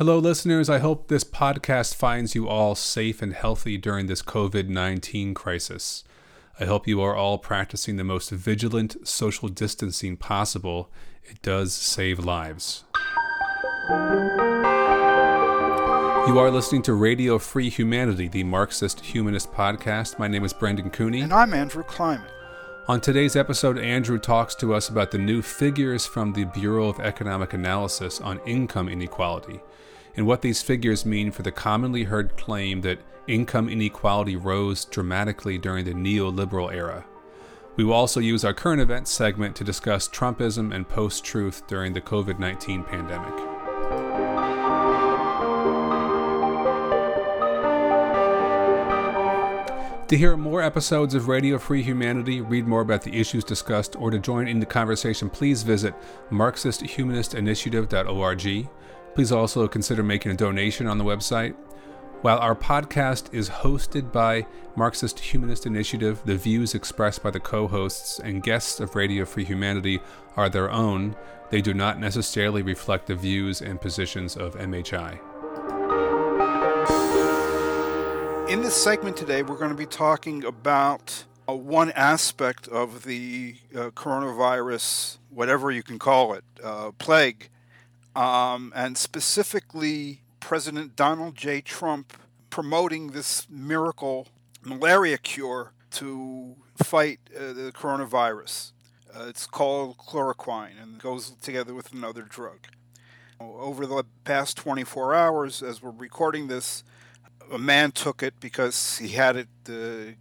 Hello, listeners. I hope this podcast finds you all safe and healthy during this COVID-19 crisis. I hope you are all practicing the most vigilant social distancing possible. It does save lives. You are listening to Radio Free Humanity, the Marxist Humanist podcast. My name is Brendan Cooney. And I'm Andrew Kleiman. On today's episode, Andrew talks to us about the new figures from the Bureau of Economic Analysis on income inequality, and what these figures mean for the commonly heard claim that income inequality rose dramatically during the neoliberal era. We will also use our current events segment to discuss Trumpism and post-truth during the COVID-19 pandemic. To hear more episodes of Radio Free Humanity, read more about the issues discussed, or to join in the conversation, please visit Marxist Humanist Initiative.org. Please also consider making a donation on the website. While our podcast is hosted by Marxist Humanist Initiative, the views expressed by the co-hosts and guests of Radio Free Humanity are their own. They do not necessarily reflect the views and positions of MHI. In this segment today, we're going to be talking about one aspect of the coronavirus, whatever you can call it, plague. And specifically, President Donald J. Trump promoting this miracle malaria cure to fight the coronavirus. It's called chloroquine and goes together with another drug. Over the past 24 hours, as we're recording this, a man took it because he had it,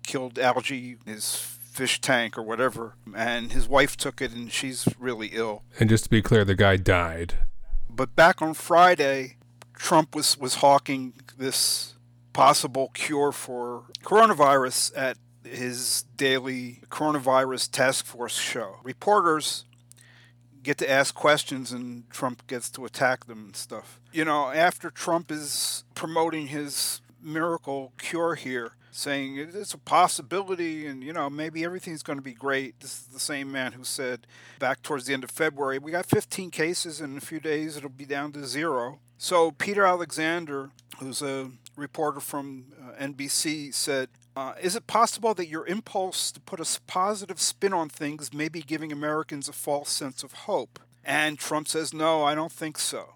killed algae in his fish tank or whatever, and his wife took it, and she's really ill. And just to be clear, the guy died. But back on Friday, Trump was hawking this possible cure for coronavirus at his daily coronavirus task force show. Reporters get to ask questions, and Trump gets to attack them and stuff. You know, after Trump is promoting his miracle cure here, saying it's a possibility and, you know, maybe everything's going to be great. This is the same man who said back towards the end of February, we got 15 cases in a few days, it'll be down to zero. So Peter Alexander, who's a reporter from NBC, said, is it possible that your impulse to put a positive spin on things may be giving Americans a false sense of hope? And Trump says, no, I don't think so.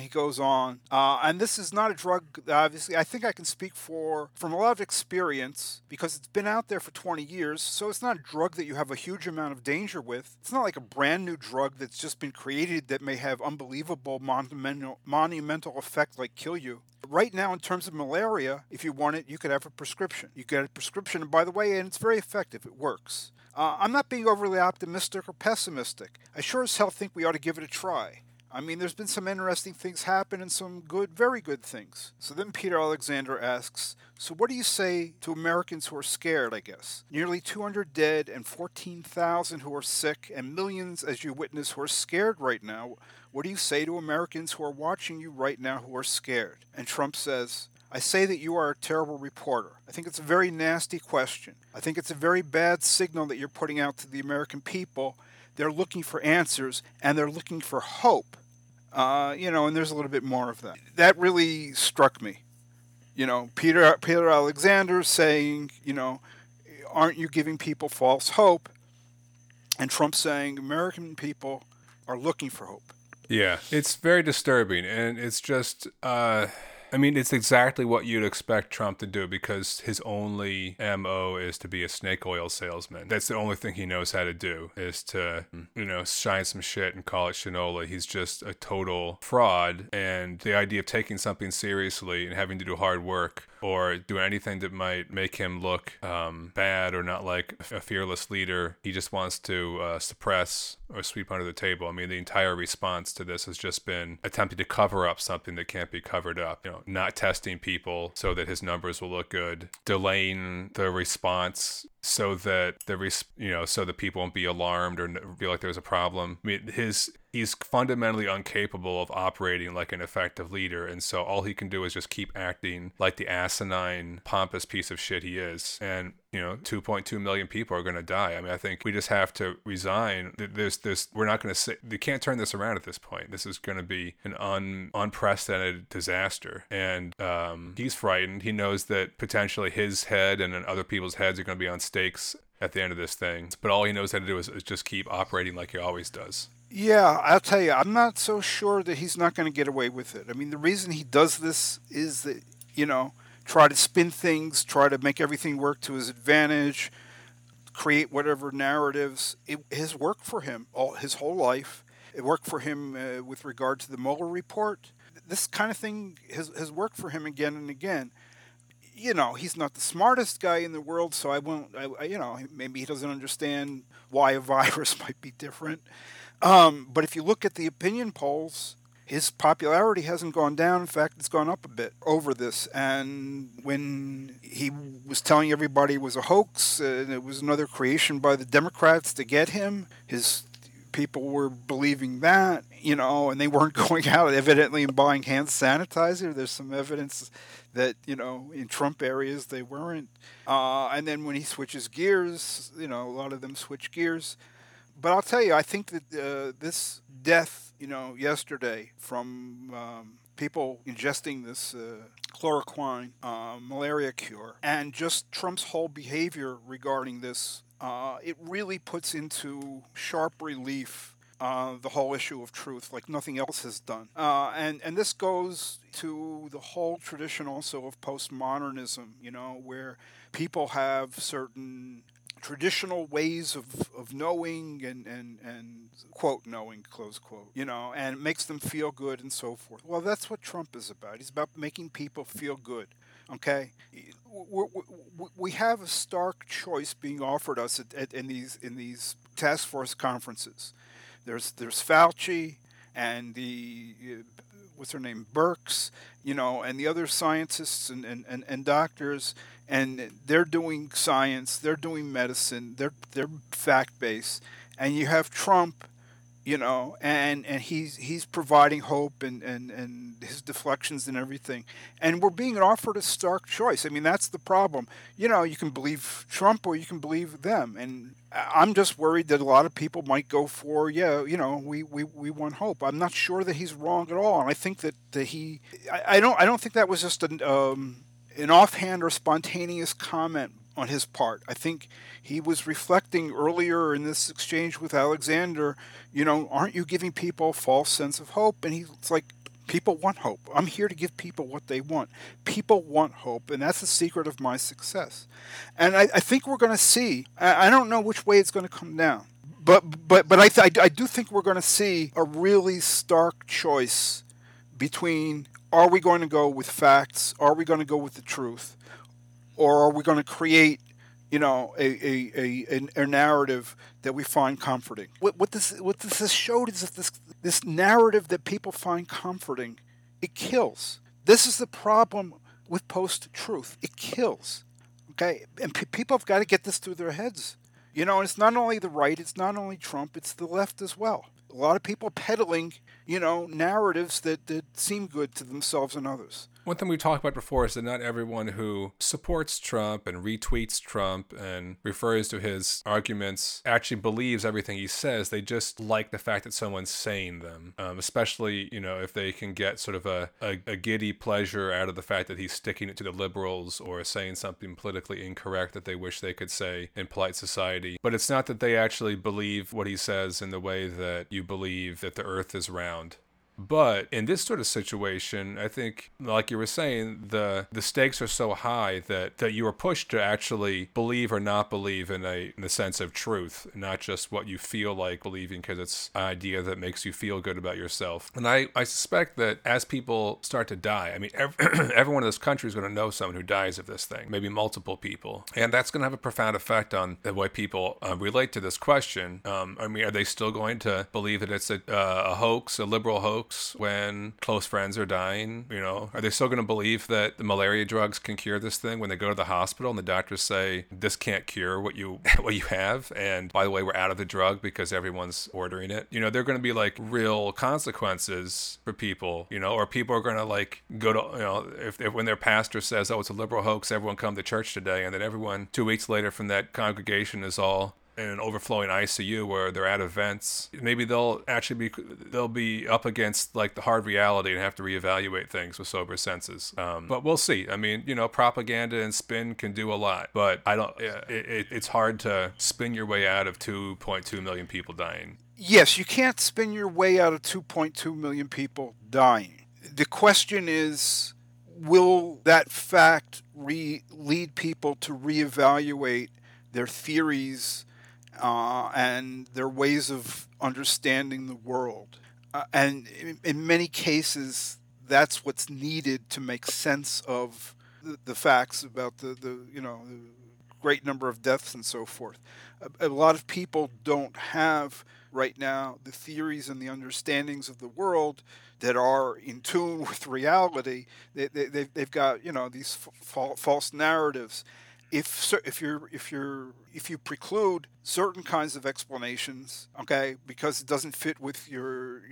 He goes on. And this is not a drug, obviously. I think I can speak from a lot of experience because it's been out there for 20 years. So it's not a drug that you have a huge amount of danger with. It's not like a brand new drug that's just been created that may have unbelievable monumental effect like kill you. Right now, in terms of malaria, if you want it, you could have a prescription. You get a prescription, and by the way, and it's very effective. It works. I'm not being overly optimistic or pessimistic. I sure as hell think we ought to give it a try. I mean, there's been some interesting things happen and some good, very good things. So then Peter Alexander asks, so what do you say to Americans who are scared, I guess? Nearly 200 dead and 14,000 who are sick and millions, as you witness, who are scared right now. What do you say to Americans who are watching you right now who are scared? And Trump says, I say that you are a terrible reporter. I think it's a very nasty question. I think it's a very bad signal that you're putting out to the American people. They're looking for answers, and they're looking for hope. You know, and there's a little bit more of that. That really struck me. You know, Peter Alexander saying, you know, aren't you giving people false hope? And Trump saying American people are looking for hope. Yeah, it's very disturbing, and it's just... I mean, it's exactly what you'd expect Trump to do because his only MO is to be a snake oil salesman. That's the only thing he knows how to do is to, you know, shine some shit and call it shinola. He's just a total fraud. And the idea of taking something seriously and having to do hard work or do anything that might make him look bad or not like a fearless leader, he just wants to suppress or sweep under the table. I mean, the entire response to this has just been attempting to cover up something that can't be covered up. You know, not testing people so that his numbers will look good, delaying the response so that so the people won't be alarmed or feel like there's a problem. I mean, his he's fundamentally incapable of operating like an effective leader. And so all he can do is just keep acting like the asinine, pompous piece of shit he is. And, you know, 2.2 million people are going to die. I mean, I think we just have to resign. We're not going to say, you can't turn this around at this point. This is going to be an unprecedented disaster. And he's frightened. He knows that potentially his head and then other people's heads are going to be on stakes at the end of this thing. But all he knows how to do is just keep operating like he always does. Yeah, I'll tell you, I'm not so sure that he's not going to get away with it. I mean, the reason he does this is that, you know, try to spin things, try to make everything work to his advantage, create whatever narratives. It has worked for him all his whole life. It worked for him with regard to the Mueller report. This kind of thing has worked for him again and again. You know, he's not the smartest guy in the world, so maybe he doesn't understand why a virus might be different. But if you look at the opinion polls, his popularity hasn't gone down. In fact, it's gone up a bit over this. And when he was telling everybody it was a hoax and it was another creation by the Democrats to get him, his people were believing that, you know, and they weren't going out evidently and buying hand sanitizer. There's some evidence that, you know, in Trump areas they weren't. And then when he switches gears, you know, a lot of them switch gears. But I'll tell you, I think that this death, you know, yesterday from people ingesting this chloroquine malaria cure and just Trump's whole behavior regarding this, it really puts into sharp relief the whole issue of truth, like nothing else has done. And this goes to the whole tradition also of postmodernism, you know, where people have certain traditional ways of knowing and quote knowing, close quote, you know, and it makes them feel good and so forth. Well, that's what Trump is about. He's about making people feel good. Okay, we have a stark choice being offered us in these task force conferences. There's Fauci and the what's her name, Birx, you know, and the other scientists and doctors, and they're doing science, they're doing medicine, they're fact based, and you have Trump. You know, and he's providing hope and his deflections and everything. And we're being offered a stark choice. I mean, that's the problem. You know, you can believe Trump or you can believe them. And I'm just worried that a lot of people might go for, yeah, you know, we want hope. I'm not sure that he's wrong at all. And I think that I don't think that was just an offhand or spontaneous comment on his part. I think he was reflecting earlier in this exchange with Alexander, you know, aren't you giving people a false sense of hope? And it's like, people want hope. I'm here to give people what they want. People want hope, and that's the secret of my success. And I think we're going to see, I don't know which way it's going to come down, but I do think we're going to see a really stark choice between, are we going to go with facts? Are we going to go with the truth? Or are we going to create, you know, a narrative that we find comforting? What this has showed is that this narrative that people find comforting, it kills. This is the problem with post-truth. It kills. Okay, and people have got to get this through their heads. You know, and it's not only the right, it's not only Trump, it's the left as well. A lot of people peddling, you know, narratives that seem good to themselves and others. One thing we've talked about before is that not everyone who supports Trump and retweets Trump and refers to his arguments actually believes everything he says. They just like the fact that someone's saying them, especially, you know, if they can get sort of a giddy pleasure out of the fact that he's sticking it to the liberals or saying something politically incorrect that they wish they could say in polite society. But it's not that they actually believe what he says in the way that you believe that the earth is round. But in this sort of situation, I think, like you were saying, the stakes are so high that you are pushed to actually believe or not believe in the sense of truth, not just what you feel like believing because it's an idea that makes you feel good about yourself. And I suspect that as people start to die, I mean, everyone in this country is going to know someone who dies of this thing, maybe multiple people. And that's going to have a profound effect on the way people relate to this question. I mean, are they still going to believe that it's a hoax, a liberal hoax? jokes when close friends are dying? You know, are they still going to believe that the malaria drugs can cure this thing when they go to the hospital and the doctors say, this can't cure what you have? And by the way, we're out of the drug because everyone's ordering it. You know, they're going to be like real consequences for people, you know, or people are going to like go to, you know, if when their pastor says, oh, it's a liberal hoax, everyone come to church today. And then everyone 2 weeks later from that congregation is all in an overflowing ICU where they're at events, maybe they'll be up against like the hard reality and have to reevaluate things with sober senses. But we'll see. I mean, you know, propaganda and spin can do a lot, but it's hard to spin your way out of 2.2 million people dying. Yes, you can't spin your way out of 2.2 million people dying. The question is, will that fact lead people to reevaluate their theories and their ways of understanding the world? And in many cases, that's what's needed to make sense of the facts about the great number of deaths and so forth. A lot of people don't have right now the theories and the understandings of the world that are in tune with reality. They've got, you know, these false narratives. If you preclude certain kinds of explanations, okay, because it doesn't fit with your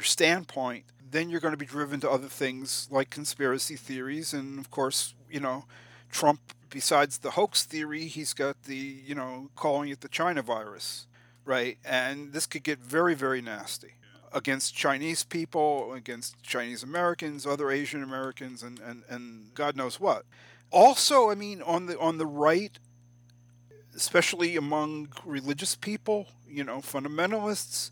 standpoint, then you're going to be driven to other things like conspiracy theories. And of course, you know, Trump, besides the hoax theory, he's got the, you know, calling it the China virus, right? And this could get very, very nasty against Chinese people, against Chinese Americans, other Asian Americans, and God knows what. Also, I mean, on the right, especially among religious people, you know, fundamentalists,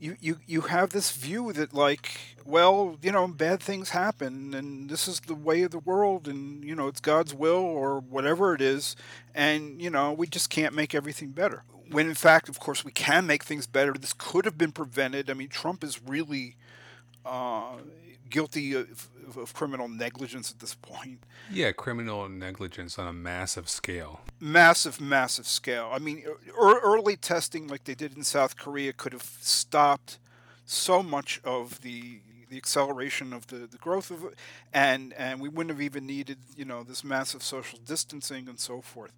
you have this view that, like, well, you know, bad things happen, and this is the way of the world, and, you know, it's God's will or whatever it is, and, you know, we just can't make everything better. When, in fact, of course, we can make things better. This could have been prevented. I mean, Trump is really guilty of criminal negligence at this point. Yeah, criminal negligence on a massive scale. Massive scale. I mean, early testing like they did in South Korea could have stopped so much of the acceleration of the growth of it, and we wouldn't have even needed, you know, this massive social distancing and so forth.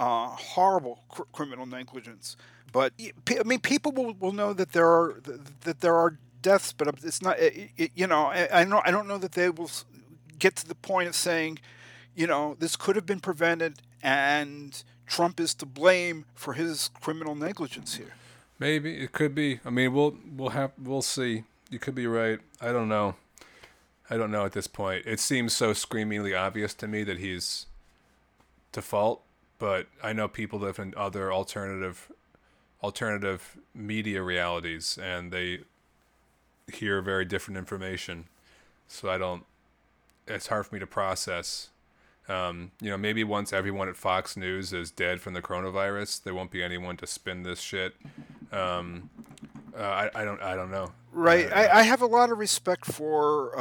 Horrible criminal negligence. But I mean, people will know that there are deaths, but it's not, you know, I don't know that they will get to the point of saying, you know, this could have been prevented and Trump is to blame for his criminal negligence here. Maybe it could be. I mean, we'll see. You could be right. I don't know at this point. It seems so screamingly obvious to me that he's to fault, but I know people live in other alternative media realities and they hear very different information, so it's hard for me to process. You know, maybe once everyone at Fox News is dead from the coronavirus, there won't be anyone to spin this shit. I don't know. Right. I have a lot of respect for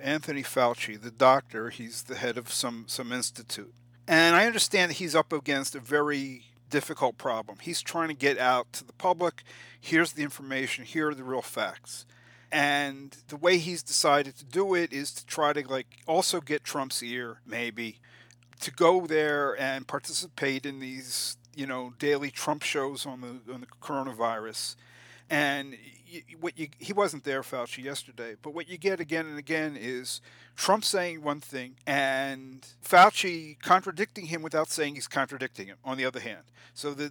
Anthony Fauci, the doctor. He's the head of some institute, and I understand that he's up against a very difficult problem. He's trying to get out to the public. Here's the information. Here are the real facts. And the way he's decided to do it is to try to, like, also get Trump's ear, maybe, to go there and participate in these, you know, daily Trump shows on the coronavirus. And he wasn't there, Fauci, yesterday, but what you get again and again is Trump saying one thing and Fauci contradicting him without saying he's contradicting him, on the other hand. So the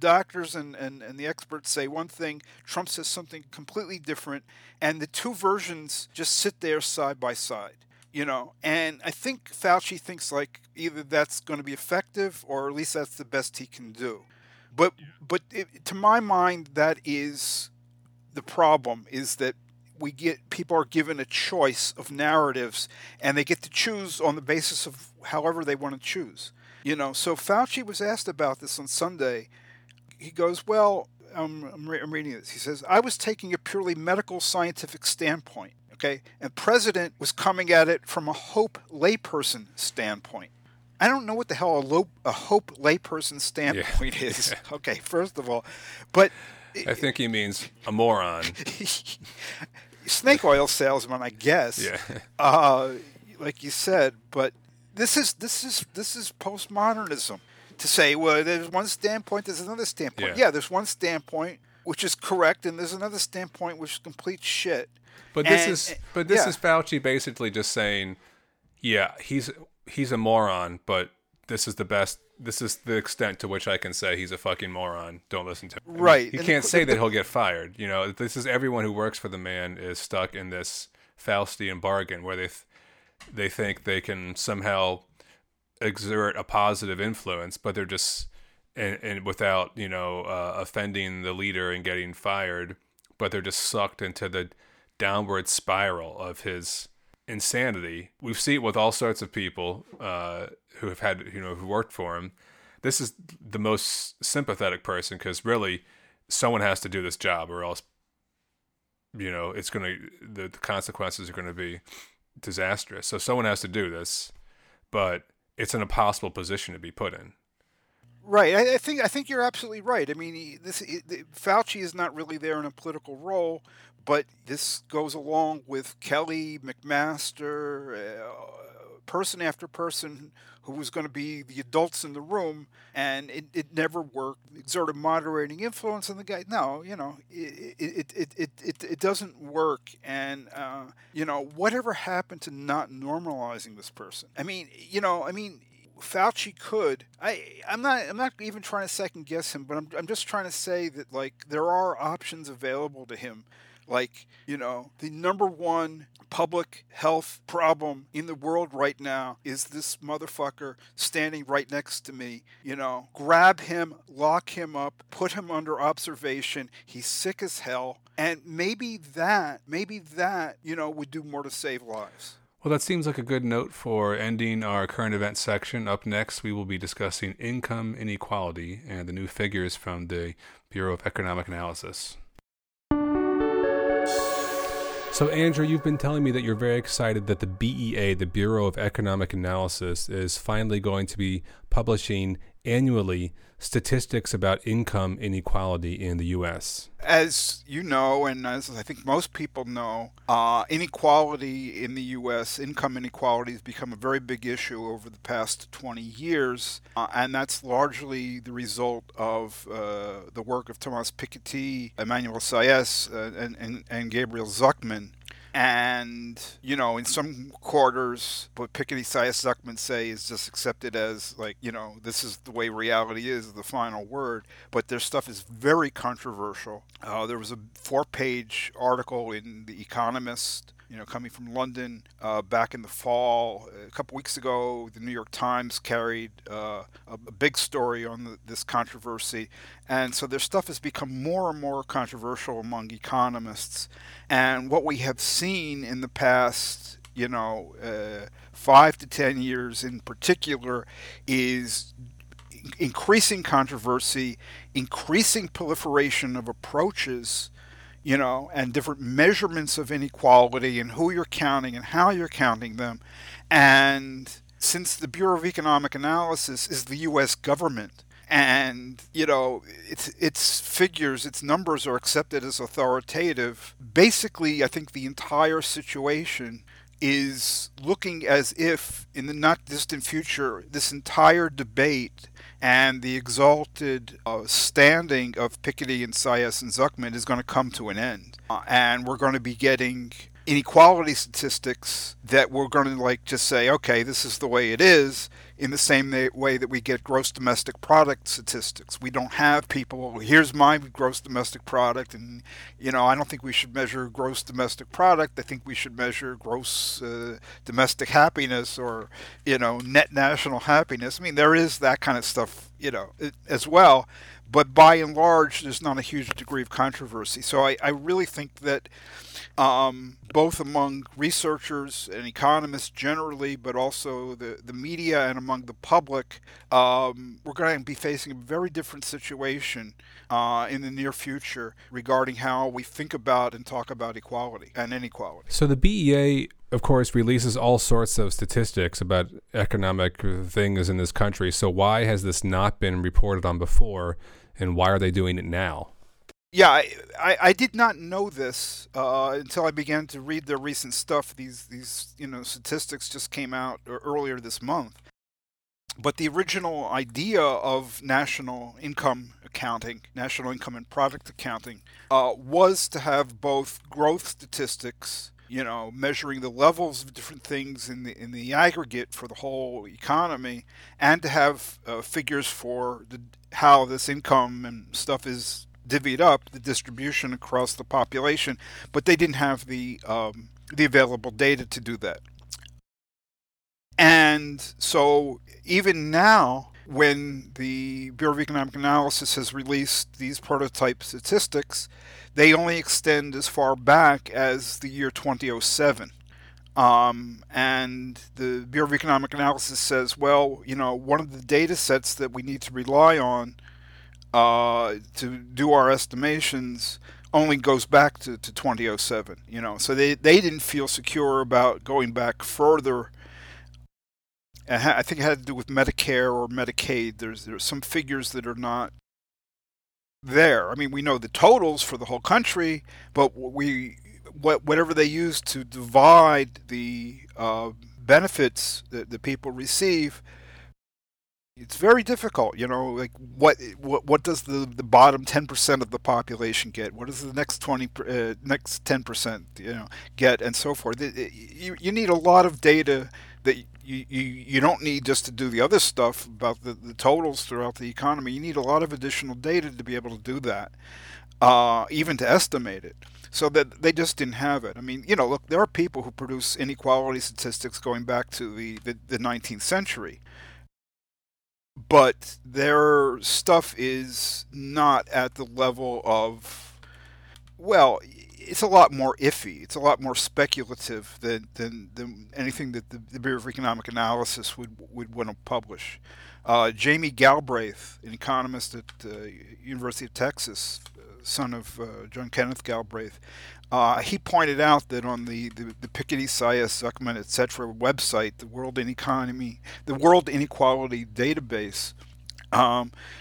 doctors and the experts say one thing, Trump says something completely different, and the two versions just sit there side by side. You know, and I think Fauci thinks, like, either that's going to be effective or at least that's the best he can do. But to my mind, that is the problem, is that people are given a choice of narratives and they get to choose on the basis of however they want to choose. You know, so Fauci was asked about this on Sunday. He goes, well, I'm reading this. He says, I was taking a purely medical scientific standpoint, okay? And president was coming at it from a hope layperson standpoint. I don't know what the hell a hope layperson standpoint is. Okay, first of all. But I think he means a moron. Snake oil salesman, I guess. Yeah. Like you said, but this is postmodernism. To say, well, there's one standpoint, there's another standpoint. Yeah, there's one standpoint which is correct, and there's another standpoint which is complete shit. But this is Fauci basically just saying, yeah, he's a moron, but this is the best. This is the extent to which I can say he's a fucking moron. Don't listen to him. Right. I mean, you can't say that he'll get fired. You know, this is everyone who works for the man is stuck in this Faustian bargain where they think they can somehow exert a positive influence, but they're just and without, you know, offending the leader and getting fired, but they're just sucked into the downward spiral of his insanity. We've seen it with all sorts of people who have had, you know, who worked for him. This is the most sympathetic person because really someone has to do this job or else, you know, it's going to, the consequences are going to be disastrous. So someone has to do this, but it's an impossible position to be put in. Right. I think you're absolutely right. I mean, Fauci is not really there in a political role, but this goes along with Kelly, McMaster, person after person who was going to be the adults in the room, and it never worked. Exerted moderating influence on the guy. No, you know, it doesn't work. And, you know, whatever happened to not normalizing this person? I mean, Fauci could. I'm not even trying to second guess him, but I'm just trying to say that, like, there are options available to him. Like, you know, the number one public health problem in the world right now is this motherfucker standing right next to me. You know, grab him, lock him up, put him under observation. He's sick as hell. And maybe that, you know, would do more to save lives. Well, that seems like a good note for ending our current events section. Up next, we will be discussing income inequality and the new figures from the Bureau of Economic Analysis. So, Andrew, you've been telling me that you're very excited that the BEA, the Bureau of Economic Analysis, is finally going to be publishing annually statistics about income inequality in the U.S. As you know, and as I think most people know, inequality in the U.S., income inequality has become a very big issue over the past 20 years, and that's largely the result of the work of Thomas Piketty, Emmanuel Saez, and Gabriel Zucman. And, you know, in some quarters, what Piketty, Saez, Zucman say is just accepted as, like, you know, this is the way reality is, the final word. But their stuff is very controversial. There was a 4-page article in The Economist, you know, coming from London back in the fall. A couple weeks ago, the New York Times carried a big story on this controversy. And so their stuff has become more and more controversial among economists. And what we have seen in the past, you know, 5 to 10 years in particular is increasing controversy, increasing proliferation of approaches, you know, and different measurements of inequality and who you're counting and how you're counting them. And since the Bureau of Economic Analysis is the U.S. government, and, you know, its figures, its numbers are accepted as authoritative, basically I think the entire situation is looking as if in the not distant future this entire debate and the exalted standing of Piketty and Saez and Zucman is going to come to an end. And we're going to be getting inequality statistics that we're going to, like, just say, okay, this is the way it is, in the same way that we get gross domestic product statistics. We don't have people, here's my gross domestic product, and, you know, I don't think we should measure gross domestic product. I think we should measure gross domestic happiness or, you know, net national happiness. I mean, there is that kind of stuff, you know, as well. But by and large, there's not a huge degree of controversy. So I really think that both among researchers and economists generally, but also the media and among the public, we're going to be facing a very different situation in the near future regarding how we think about and talk about equality and inequality. So the BEA, of course, releases all sorts of statistics about economic things in this country. So why has this not been reported on before, and why are they doing it now? Yeah, I did not know this until I began to read their recent stuff. These statistics just came out earlier this month. But the original idea of national income accounting, national income and product accounting, was to have both growth statistics, measuring the levels of different things in the aggregate for the whole economy, and to have figures for how this income and stuff is divvied up, the distribution across the population. But they didn't have the available data to do that. And so even now, when the Bureau of Economic Analysis has released these prototype statistics, they only extend as far back as the year 2007. And the Bureau of Economic Analysis says, well, one of the data sets that we need to rely on to do our estimations only goes back to 2007. So they didn't feel secure about going back further. I think it had to do with Medicare or Medicaid. There's some figures that are not there. I mean, we know the totals for the whole country, but whatever they use to divide the benefits that the people receive, it's very difficult. Like what does the bottom 10% of the population get? What does the next 10% get, and so forth. You need a lot of data that you don't need just to do the other stuff about the totals throughout the economy. You need a lot of additional data to be able to do that, even to estimate it. So that they just didn't have it. I mean, look, there are people who produce inequality statistics going back to the 19th century. But their stuff is not at the level of, well, it's a lot more iffy. It's a lot more speculative than anything that the Bureau of Economic Analysis would want to publish. Jamie Galbraith, an economist at the University of Texas, son of John Kenneth Galbraith, he pointed out that on the Piketty, Saez, Zucman, etc. website, the World Inequality Database,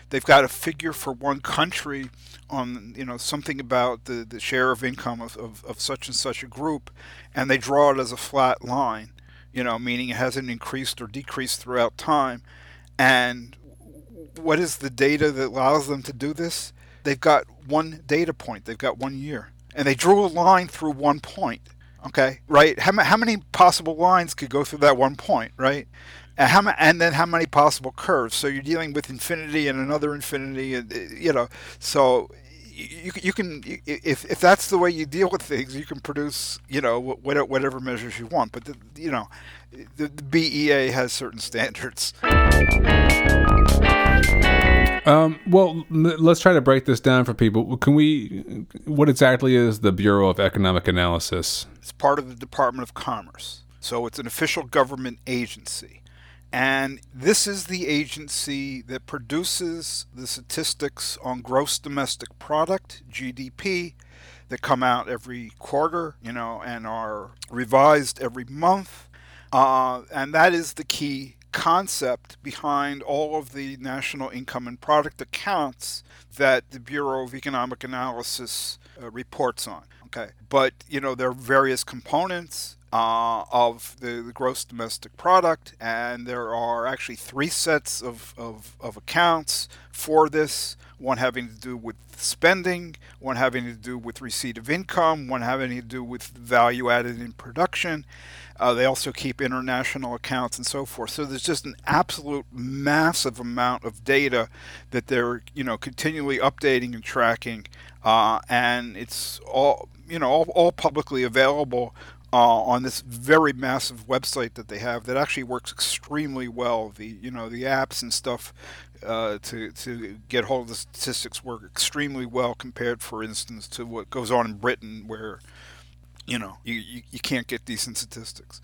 they've got a figure for one country on something about the share of income of such and such a group, and they draw it as a flat line, meaning it hasn't increased or decreased throughout time. And what is the data that allows them to do this? They've got one data point. They've got 1 year. And they drew a line through one point, okay, right? How many possible lines could go through that one point, right? And then how many possible curves? So you're dealing with infinity and another infinity, and so you can, if that's the way you deal with things, you can produce, whatever measures you want. But, the BEA has certain standards. Well, let's try to break this down for people. What exactly is the Bureau of Economic Analysis? It's part of the Department of Commerce. So it's an official government agency. And this is the agency that produces the statistics on gross domestic product, GDP, that come out every quarter, and are revised every month. And that is the key concept behind all of the national income and product accounts that the Bureau of Economic Analysis reports on. Okay, but there are various components of the gross domestic product, and there are actually three sets of accounts for this. One having to do with spending, one having to do with receipt of income, one having to do with value added in production. They also keep international accounts and so forth. So there's just an absolute massive amount of data that they're, continually updating and tracking, and it's all, all publicly available on this very massive website that they have that actually works extremely well. The apps and stuff to get hold of the statistics work extremely well compared, for instance, to what goes on in Britain, where you can't get decent statistics.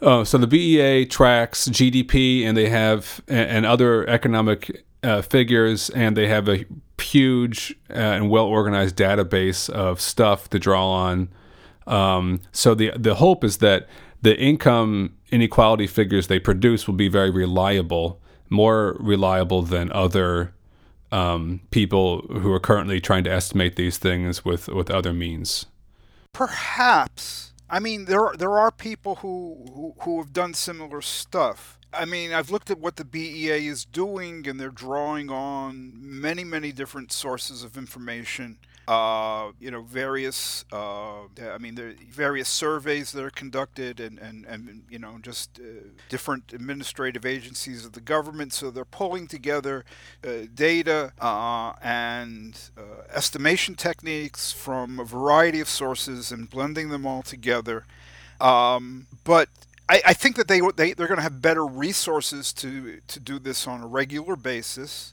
So the BEA tracks GDP, and they have and other economic figures, and they have a huge and well-organized database of stuff to draw on. So the hope is that the income inequality figures they produce will be very reliable, more reliable than other people who are currently trying to estimate these things with other means? Perhaps. I mean, there are people who have done similar stuff. I mean, I've looked at what the BEA is doing, and they're drawing on many, many different sources of information. Various. I mean, there are various surveys that are conducted, and just different administrative agencies of the government. So they're pulling together data and estimation techniques from a variety of sources and blending them all together. But I think that they're going to have better resources to do this on a regular basis,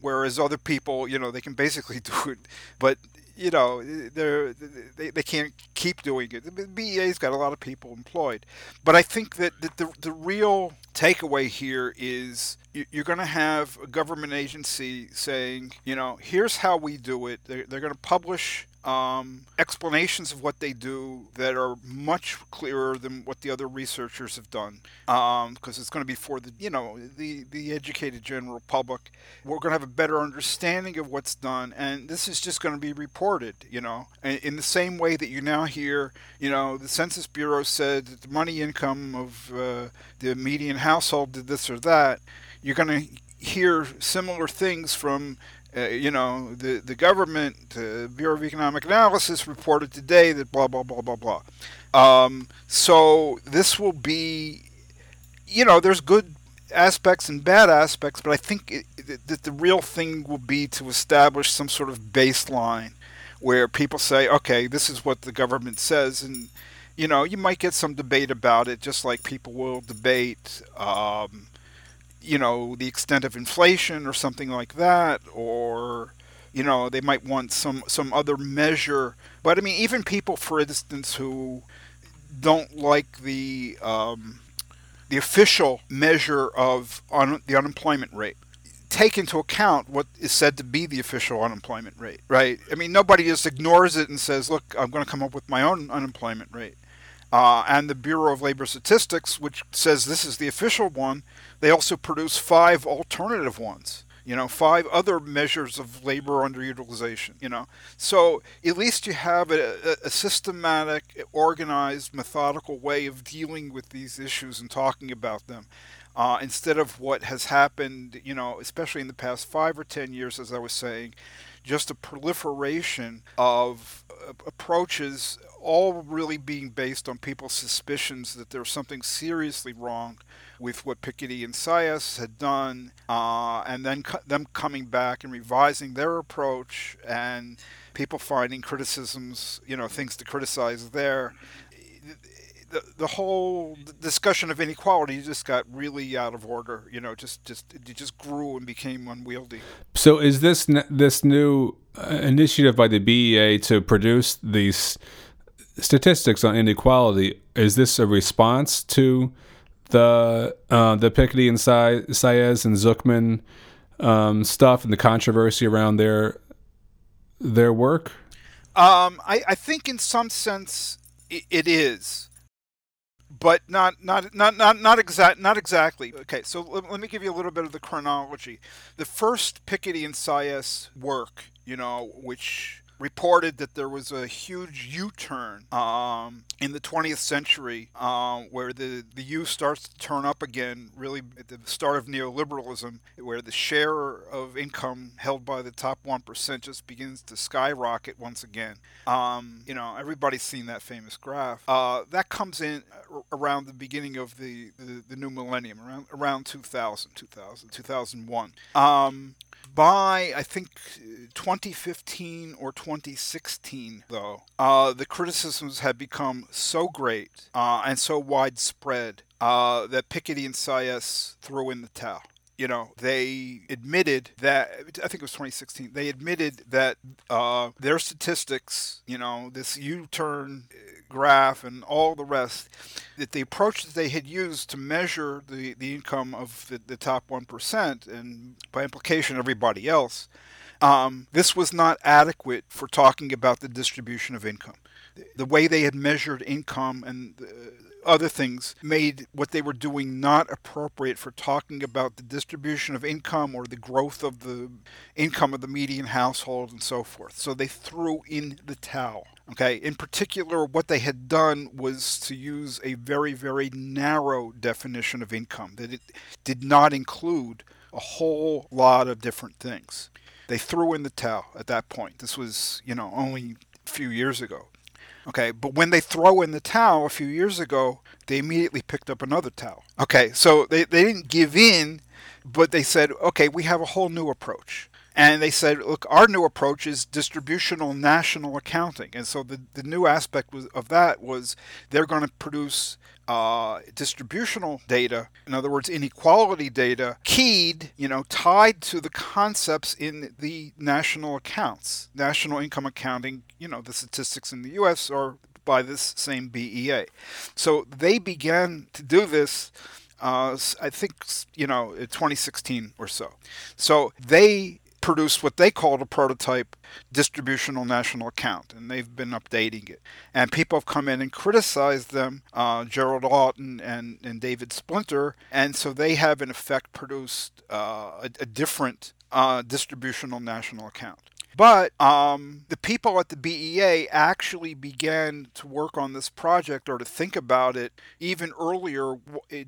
whereas other people, they can basically do it, but they can't keep doing it. The BEA's got a lot of people employed, but I think that the real takeaway here is you're going to have a government agency saying, here's how we do it. They're going to publish explanations of what they do that are much clearer than what the other researchers have done, because it's going to be for the educated general public. We're going to have a better understanding of what's done, and this is just going to be reported, in the same way that you now hear, the Census Bureau said that the money income of the median household did this or that. You're going to hear similar things from the government, Bureau of Economic Analysis reported today that blah, blah, blah, blah, blah. So this will be, there's good aspects and bad aspects, but I think that the real thing will be to establish some sort of baseline where people say, okay, this is what the government says. And, you might get some debate about it, just like people will debate, the extent of inflation or something like that, or, they might want some other measure. But I mean, even people, for instance, who don't like the official measure of the unemployment rate, take into account what is said to be the official unemployment rate, right? I mean, nobody just ignores it and says, look, I'm going to come up with my own unemployment rate. And the Bureau of Labor Statistics, which says this is the official one, they also produce 5 alternative ones, 5 other measures of labor underutilization, So at least you have a systematic, organized, methodical way of dealing with these issues and talking about them, instead of what has happened, especially in the past 5 or 10 years, as I was saying, just a proliferation of approaches, all really being based on people's suspicions that there's something seriously wrong with what Piketty and Saez had done, and then them coming back and revising their approach, and people finding criticisms, things to criticize there. The whole discussion of inequality just got really out of order, it just grew and became unwieldy. So is this new initiative by the BEA to produce these statistics on inequality, is this a response to the Piketty and Saez and Zucman stuff and the controversy around their work? I think in some sense it is, but not exactly. Okay, so let me give you a little bit of the chronology. The first Piketty and Saez work, which reported that there was a huge U-turn in the 20th century, where the U starts to turn up again, really at the start of neoliberalism, where the share of income held by the top 1% just begins to skyrocket once again. Everybody's seen that famous graph. That comes in around the beginning of the new millennium, around 2000, 2001. By, I think, 2015 or 2016, though, the criticisms had become so great and so widespread that Piketty and Saez threw in the towel. They admitted that, I think it was 2016, they admitted that their statistics, this U-turn graph and all the rest, that the approach that they had used to measure the income of the top 1%, and by implication everybody else, this was not adequate for talking about the distribution of income. The way they had measured income and other things made what they were doing not appropriate for talking about the distribution of income or the growth of the income of the median household and so forth. So they threw in the towel. Okay. In particular, what they had done was to use a very, very narrow definition of income that it did not include a whole lot of different things. They threw in the towel at that point. This was, only a few years ago. Okay, but when they throw in the towel a few years ago, they immediately picked up another towel. Okay, so they didn't give in, but they said, okay, we have a whole new approach. And they said, look, our new approach is distributional national accounting. And so the new aspect was they're going to produce distributional data, in other words, inequality data, keyed, tied to the concepts in the national accounts. National income accounting, the statistics in the U.S. are by this same BEA. So they began to do this, I think, 2016 or so. So they produced what they called a prototype distributional national account, and they've been updating it. And people have come in and criticized them, Gerald Lawton and David Splinter, and so they have, in effect, produced a different distributional national account. But the people at the BEA actually began to work on this project or to think about it even earlier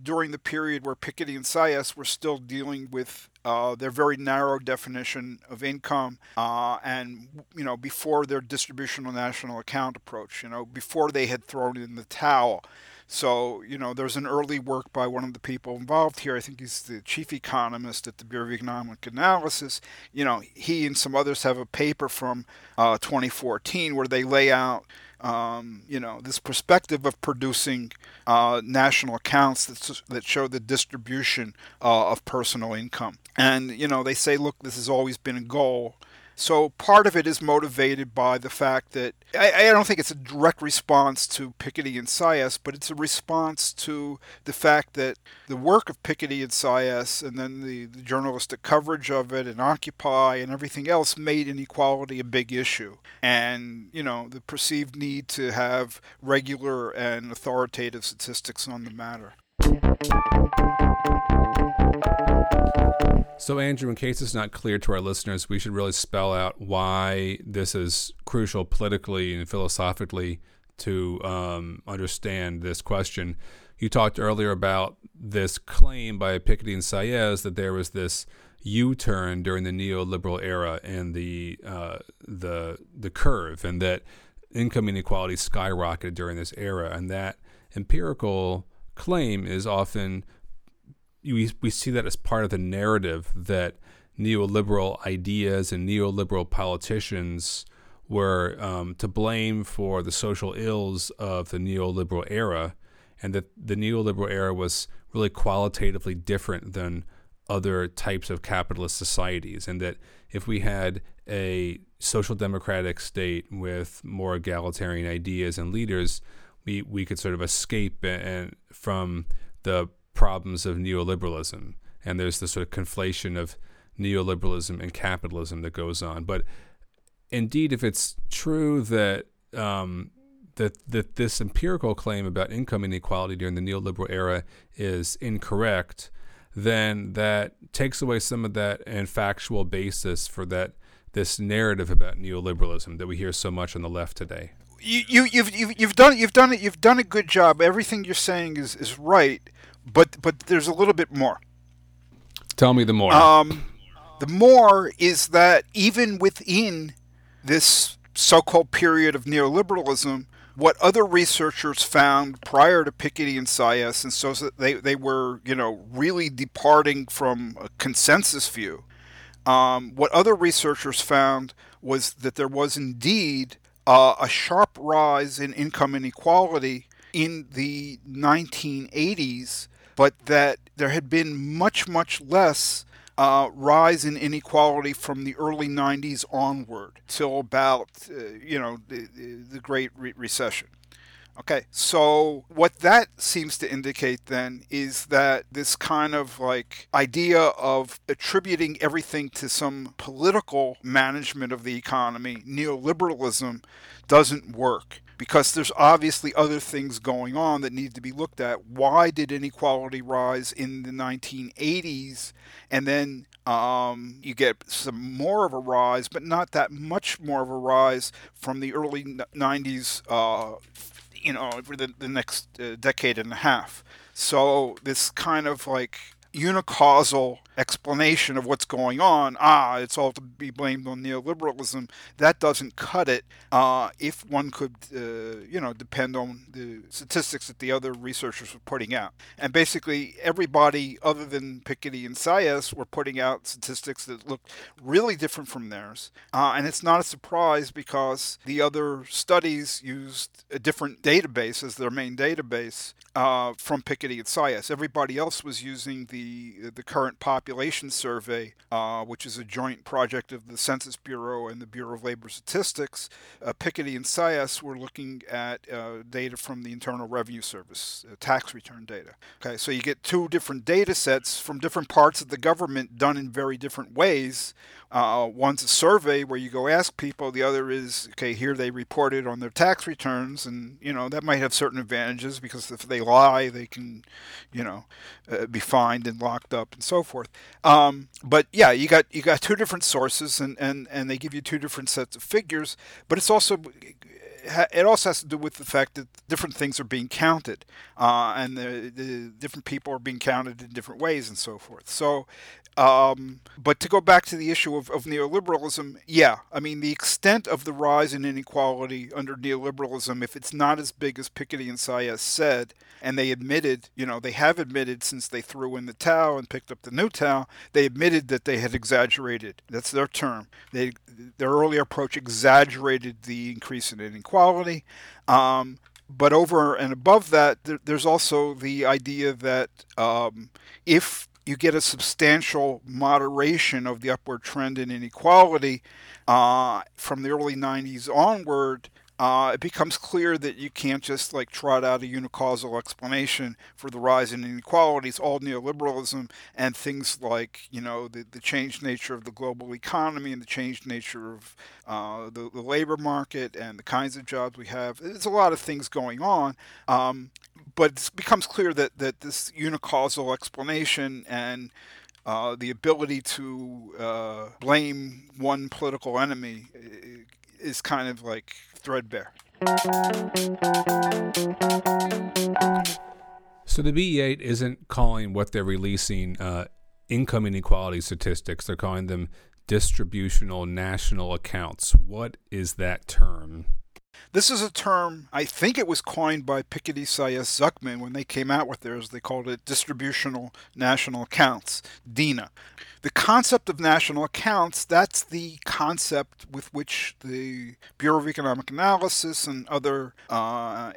during the period where Piketty and Saez were still dealing with their very narrow definition of income and before their distributional national account approach, before they had thrown in the towel. So, there's an early work by one of the people involved here. I think he's the chief economist at the Bureau of Economic Analysis. He and some others have a paper from 2014 where they lay out, this perspective of producing national accounts that show the distribution of personal income. And, they say, look, this has always been a goal. So part of it is motivated by the fact that I don't think it's a direct response to Piketty and Saez, but it's a response to the fact that the work of Piketty and Saez and then the journalistic coverage of it and Occupy and everything else made inequality a big issue. And, the perceived need to have regular and authoritative statistics on the matter. So, Andrew, in case it's not clear to our listeners, we should really spell out why this is crucial politically and philosophically to understand this question. You talked earlier about this claim by Piketty and Saez that there was this U-turn during the neoliberal era and the curve, and that income inequality skyrocketed during this era, and that empirical claim is often. We see that as part of the narrative that neoliberal ideas and neoliberal politicians were to blame for the social ills of the neoliberal era, and that the neoliberal era was really qualitatively different than other types of capitalist societies, and that if we had a social democratic state with more egalitarian ideas and leaders, we could sort of escape and from the problems of neoliberalism, and there's this sort of conflation of neoliberalism and capitalism that goes on. But indeed, if it's true that that this empirical claim about income inequality during the neoliberal era is incorrect, then that takes away some of that and factual basis for that this narrative about neoliberalism that we hear so much on the left today. You've done it. You've done a good job. Everything you're saying is right. But there's a little bit more. Tell me the more. The more is that even within this so-called period of neoliberalism, what other researchers found prior to Piketty and Saez, and so they were, really departing from a consensus view, what other researchers found was that there was indeed a sharp rise in income inequality in the 1980s, but that there had been much less rise in inequality from the early 90s onward till about the Great Recession. Okay, so what that seems to indicate then is that this kind of like idea of attributing everything to some political management of the economy, neoliberalism, doesn't work. because there's obviously other things going on that need to be looked at. Why did inequality rise in the 1980s? And then you get some more of a rise, but not that much more of a rise from the early 90s, for the next decade and a half. So this kind of like unicausal explanation of what's going on, it's all to be blamed on neoliberalism, that doesn't cut it if one could, depend on the statistics that the other researchers were putting out. And basically everybody other than Piketty and Saez were putting out statistics that looked really different from theirs. And it's not a surprise because the other studies used a different database as their main database from Piketty and Saez. Everybody else was using the Current Population Survey, which is a joint project of the Census Bureau and the Bureau of Labor Statistics. Piketty and Saez were looking at data from the Internal Revenue Service, tax return data. Okay, so you get two different data sets from different parts of the government done in very different ways. One's a survey where you go ask people, the other is, okay, here they reported on their tax returns, and, that might have certain advantages because if they lie, they can, be fined and locked up and so forth. But yeah, you got two different sources and they give you two different sets of figures, but it also has to do with the fact that different things are being counted and the different people are being counted in different ways and so forth. So, but to go back to the issue of neoliberalism, the extent of the rise in inequality under neoliberalism, if it's not as big as Piketty and Saez said, and they admitted, they have admitted since they threw in the towel and picked up the new towel, they admitted that they had exaggerated. That's their term. Their earlier approach exaggerated the increase in inequality. But over and above that, there's also the idea that if you get a substantial moderation of the upward trend in inequality from the early 90s onward, it becomes clear that you can't just trot out a unicausal explanation for the rise in inequalities, all neoliberalism and things like, the changed nature of the global economy and the changed nature of the labor market and the kinds of jobs we have. There's a lot of things going on, but it becomes clear that this unicausal explanation and the ability to blame one political enemy is kind of threadbare. So the BE8 isn't calling what they're releasing income inequality statistics. They're calling them distributional national accounts. What is that term? This is a term, I think it was coined by Piketty, Saez, Zucman when they came out with theirs. They called it Distributional National Accounts, DNA. The concept of national accounts, that's the concept with which the Bureau of Economic Analysis and other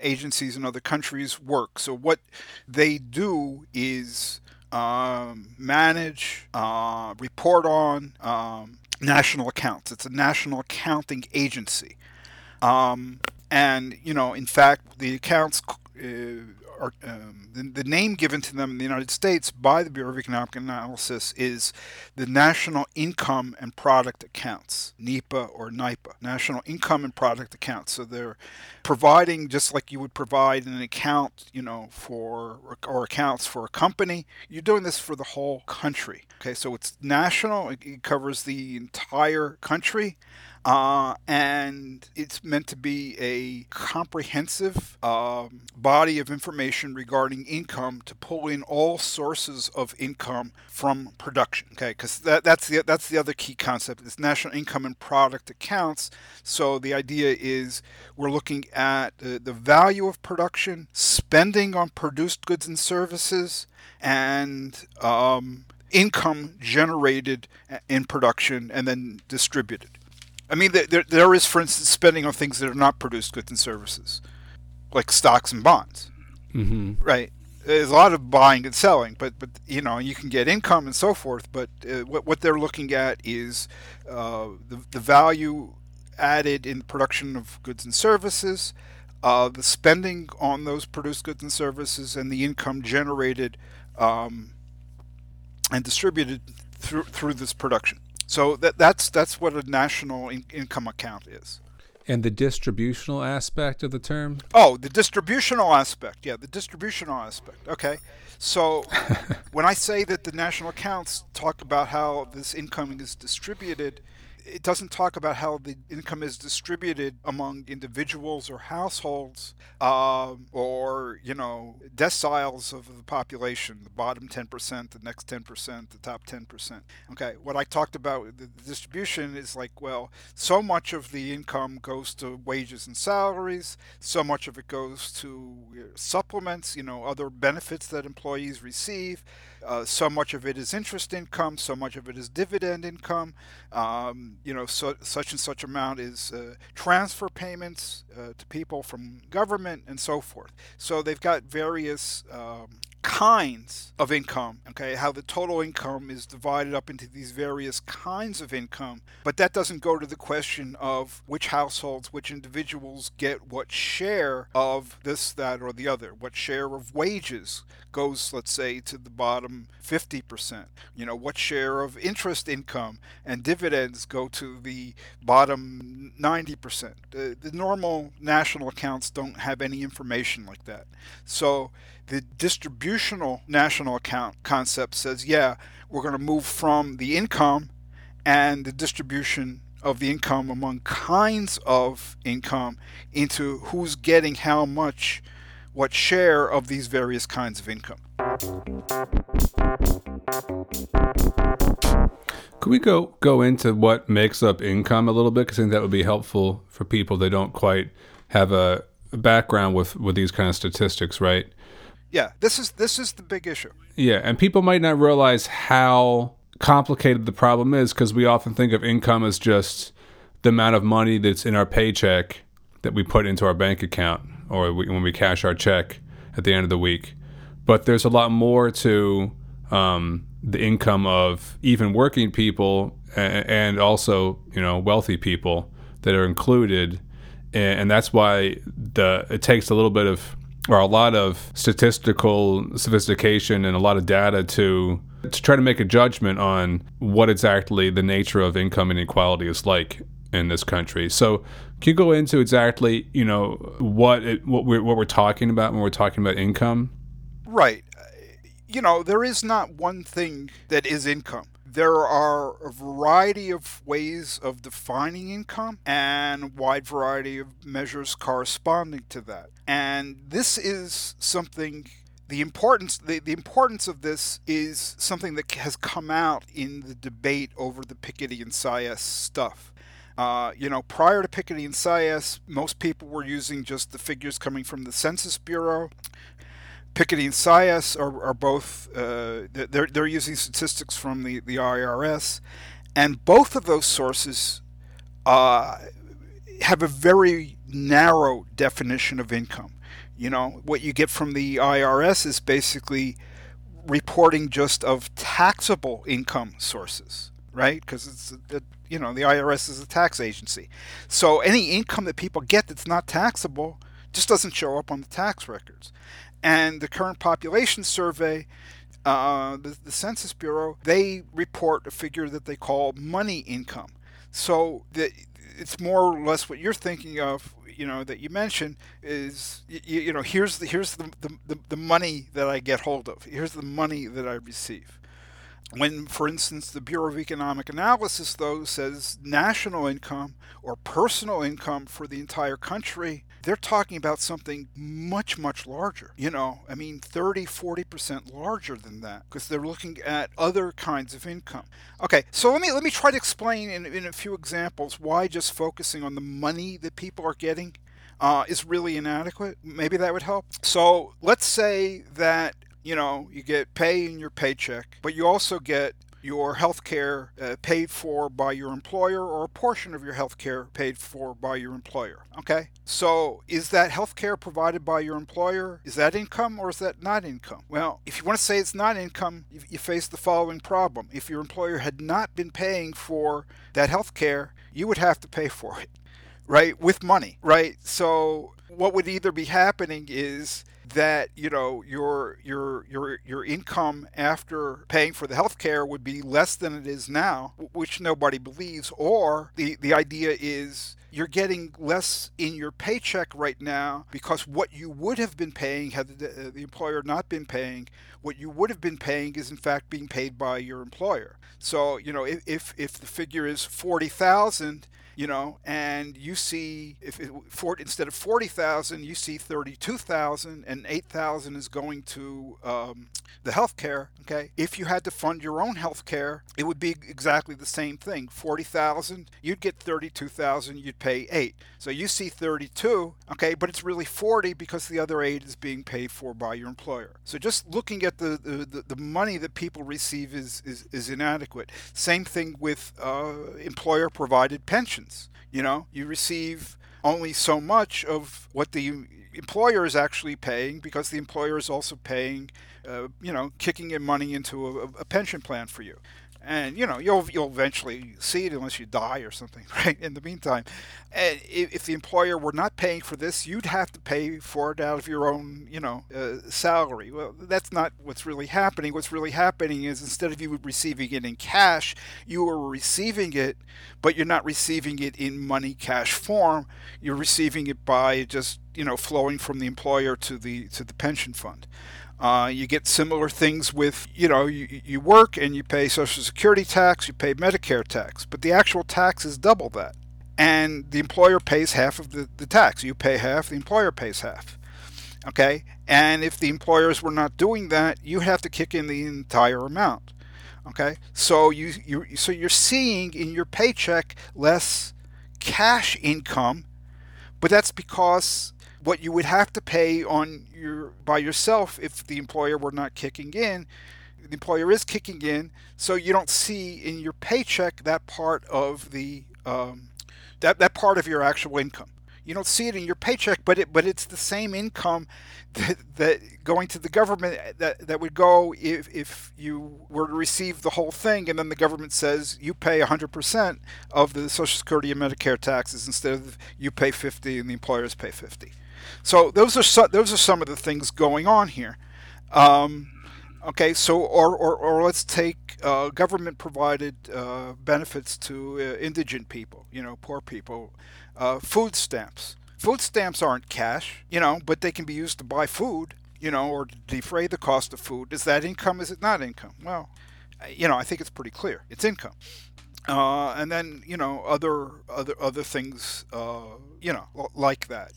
agencies in other countries work. So what they do is manage, report on national accounts. It's a national accounting agency. And, in fact, the accounts are the name given to them in the United States by the Bureau of Economic Analysis is the National Income and Product Accounts, NEPA or NIPA, National Income and Product Accounts. So they're providing, just like you would provide an account, accounts for a company, you're doing this for the whole country. Okay, so it's national, it covers the entire country. And it's meant to be a comprehensive body of information regarding income to pull in all sources of income from production. Okay, because that's the other key concept. It's national income and product accounts. So the idea is we're looking at the value of production, spending on produced goods and services, and income generated in production and then distributed. There is, for instance, spending on things that are not produced goods and services, like stocks and bonds, mm-hmm. Right? There's a lot of buying and selling, but you can get income and so forth. But what they're looking at is the value added in the production of goods and services, the spending on those produced goods and services, and the income generated and distributed through this production. So that's what a national income account is. And the distributional aspect of the term? Oh, the distributional aspect. Yeah, the distributional aspect. Okay. So when I say that the national accounts talk about how this income is distributed, it doesn't talk about how the income is distributed among individuals or households or, you know, deciles of the population, the bottom 10%, the next 10%, the top 10%. Okay, what I talked about, the distribution is like, well, so much of the income goes to wages and salaries, so much of it goes to supplements, you know, other benefits that employees receive, so much of it is interest income, so much of it is dividend income, you know, so, such and such amount is transfer payments to people from government and so forth. So they've got various kinds of income, okay, how the total income is divided up into these various kinds of income, but that doesn't go to the question of which households, which individuals get what share of this, that, or the other, what share of wages goes, let's say, to the bottom 50%, you know, what share of interest income and dividends go to the bottom 90%. The normal national accounts don't have any information like that. So the distributional national account concept says, yeah, we're going to move from the income and the distribution of the income among kinds of income into who's getting how much, what share of these various kinds of income. Could we go into what makes up income a little bit? Because I think that would be helpful for people that don't quite have a background with these kind of statistics, right? Yeah, this is the big issue. Yeah, and people might not realize how complicated the problem is because we often think of income as just the amount of money that's in our paycheck that we put into our bank account or when we cash our check at the end of the week. But there's a lot more to the income of even working people and also, you know, wealthy people that are included. And that's why it takes a little bit of or a lot of statistical sophistication and a lot of data to try to make a judgment on what exactly the nature of income inequality is like in this country. So can you go into exactly, you know, what we're talking about when we're talking about income? Right. You know, there is not one thing that is income. There are a variety of ways of defining income and a wide variety of measures corresponding to that. And this is something, the importance of this is something that has come out in the debate over the Piketty and Saez stuff. You know, prior to Piketty and Saez, most people were using just the figures coming from the Census Bureau. Piketty and Saez are both, they're using statistics from the IRS, and both of those sources have a very narrow definition of income. You know, what you get from the IRS is basically reporting just of taxable income sources, right? Because you know, the IRS is a tax agency. So any income that people get that's not taxable just doesn't show up on the tax records. And the Current Population Survey, the Census Bureau, they report a figure that they call money income. So it's more or less what you're thinking of, you know, that you mentioned is, you know, here's the money that I get hold of. Here's the money that I receive. When, for instance, the Bureau of Economic Analysis, though, says national income or personal income for the entire country, they're talking about something much, much larger. You know, I mean, 30, 40% larger than that because they're looking at other kinds of income. Okay, so let me try to explain in a few examples why just focusing on the money that people are getting is really inadequate. Maybe that would help. So let's say that, you know, you get pay in your paycheck, but you also get your health care paid for by your employer or a portion of your health care paid for by your employer. Okay? So is that health care provided by your employer, is that income or is that not income? Well, if you want to say it's not income, you face the following problem. If your employer had not been paying for that health care, you would have to pay for it, right? With money, right? So what would either be happening is that, you know, your income after paying for the health care would be less than it is now, which nobody believes, or the idea is you're getting less in your paycheck right now because what you would have been paying had the employer not been paying, what you would have been paying is in fact being paid by your employer. So, you know, if the figure is $40,000, you know, and you see instead of 40,000, you see 32,000, and 8,000 is going to the healthcare. Okay, if you had to fund your own healthcare, it would be exactly the same thing. 40,000, you'd get 32,000, you'd pay 8. So you see 32, okay, but it's really 40 because the other 8 is being paid for by your employer. So just looking at the money that people receive is inadequate. Same thing with employer provided pensions. You know, you receive only so much of what the employer is actually paying because the employer is also paying, you know, kicking in money into a pension plan for you. And, you know, you'll eventually see it unless you die or something, right, in the meantime. And if the employer were not paying for this, you'd have to pay for it out of your own, you know, salary. Well, that's not what's really happening. What's really happening is instead of you receiving it in cash, you are receiving it, but you're not receiving it in money cash form. You're receiving it by just, you know, flowing from the employer to the pension fund. You get similar things with, you know, you work and you pay Social Security tax, you pay Medicare tax, but the actual tax is double that. And the employer pays half of the tax. You pay half, the employer pays half. Okay? And if the employers were not doing that, you have to kick in the entire amount. Okay? So you're seeing in your paycheck less cash income, but that's because what you would have to pay by yourself if the employer were not kicking in, the employer is kicking in, so you don't see in your paycheck that part of the that part of your actual income. You don't see it in your paycheck, but it's the same income that going to the government that would go if you were to receive the whole thing, and then the government says you pay 100% of the Social Security and Medicare taxes instead of you pay 50 and the employers pay 50. So those are some of the things going on here. Okay, so or let's take government provided benefits to indigent people, you know, poor people. Food stamps. Food stamps aren't cash, you know, but they can be used to buy food, you know, or to defray the cost of food. Is that income? Is it not income? Well, you know, I think it's pretty clear. It's income. And then, you know, other things, you know, like that,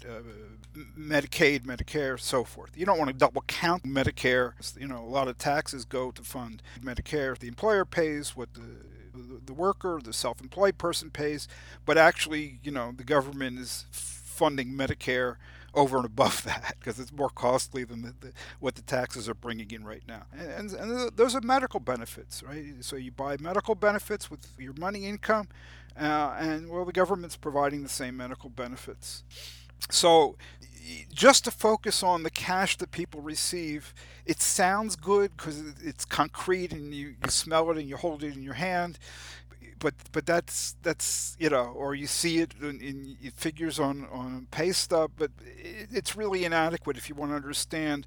Medicaid, Medicare, so forth. You don't want to double count Medicare. You know, a lot of taxes go to fund Medicare. The employer pays what the worker, the self-employed person pays, but actually, you know, the government is funding Medicare over and above that because it's more costly than what the taxes are bringing in right now. And those are medical benefits, right? So you buy medical benefits with your money income, and, well, the government's providing the same medical benefits. So just to focus on the cash that people receive, it sounds good because it's concrete and you smell it and you hold it in your hand. But that's you know, or you see it in figures on pay stub, but it's really inadequate if you want to understand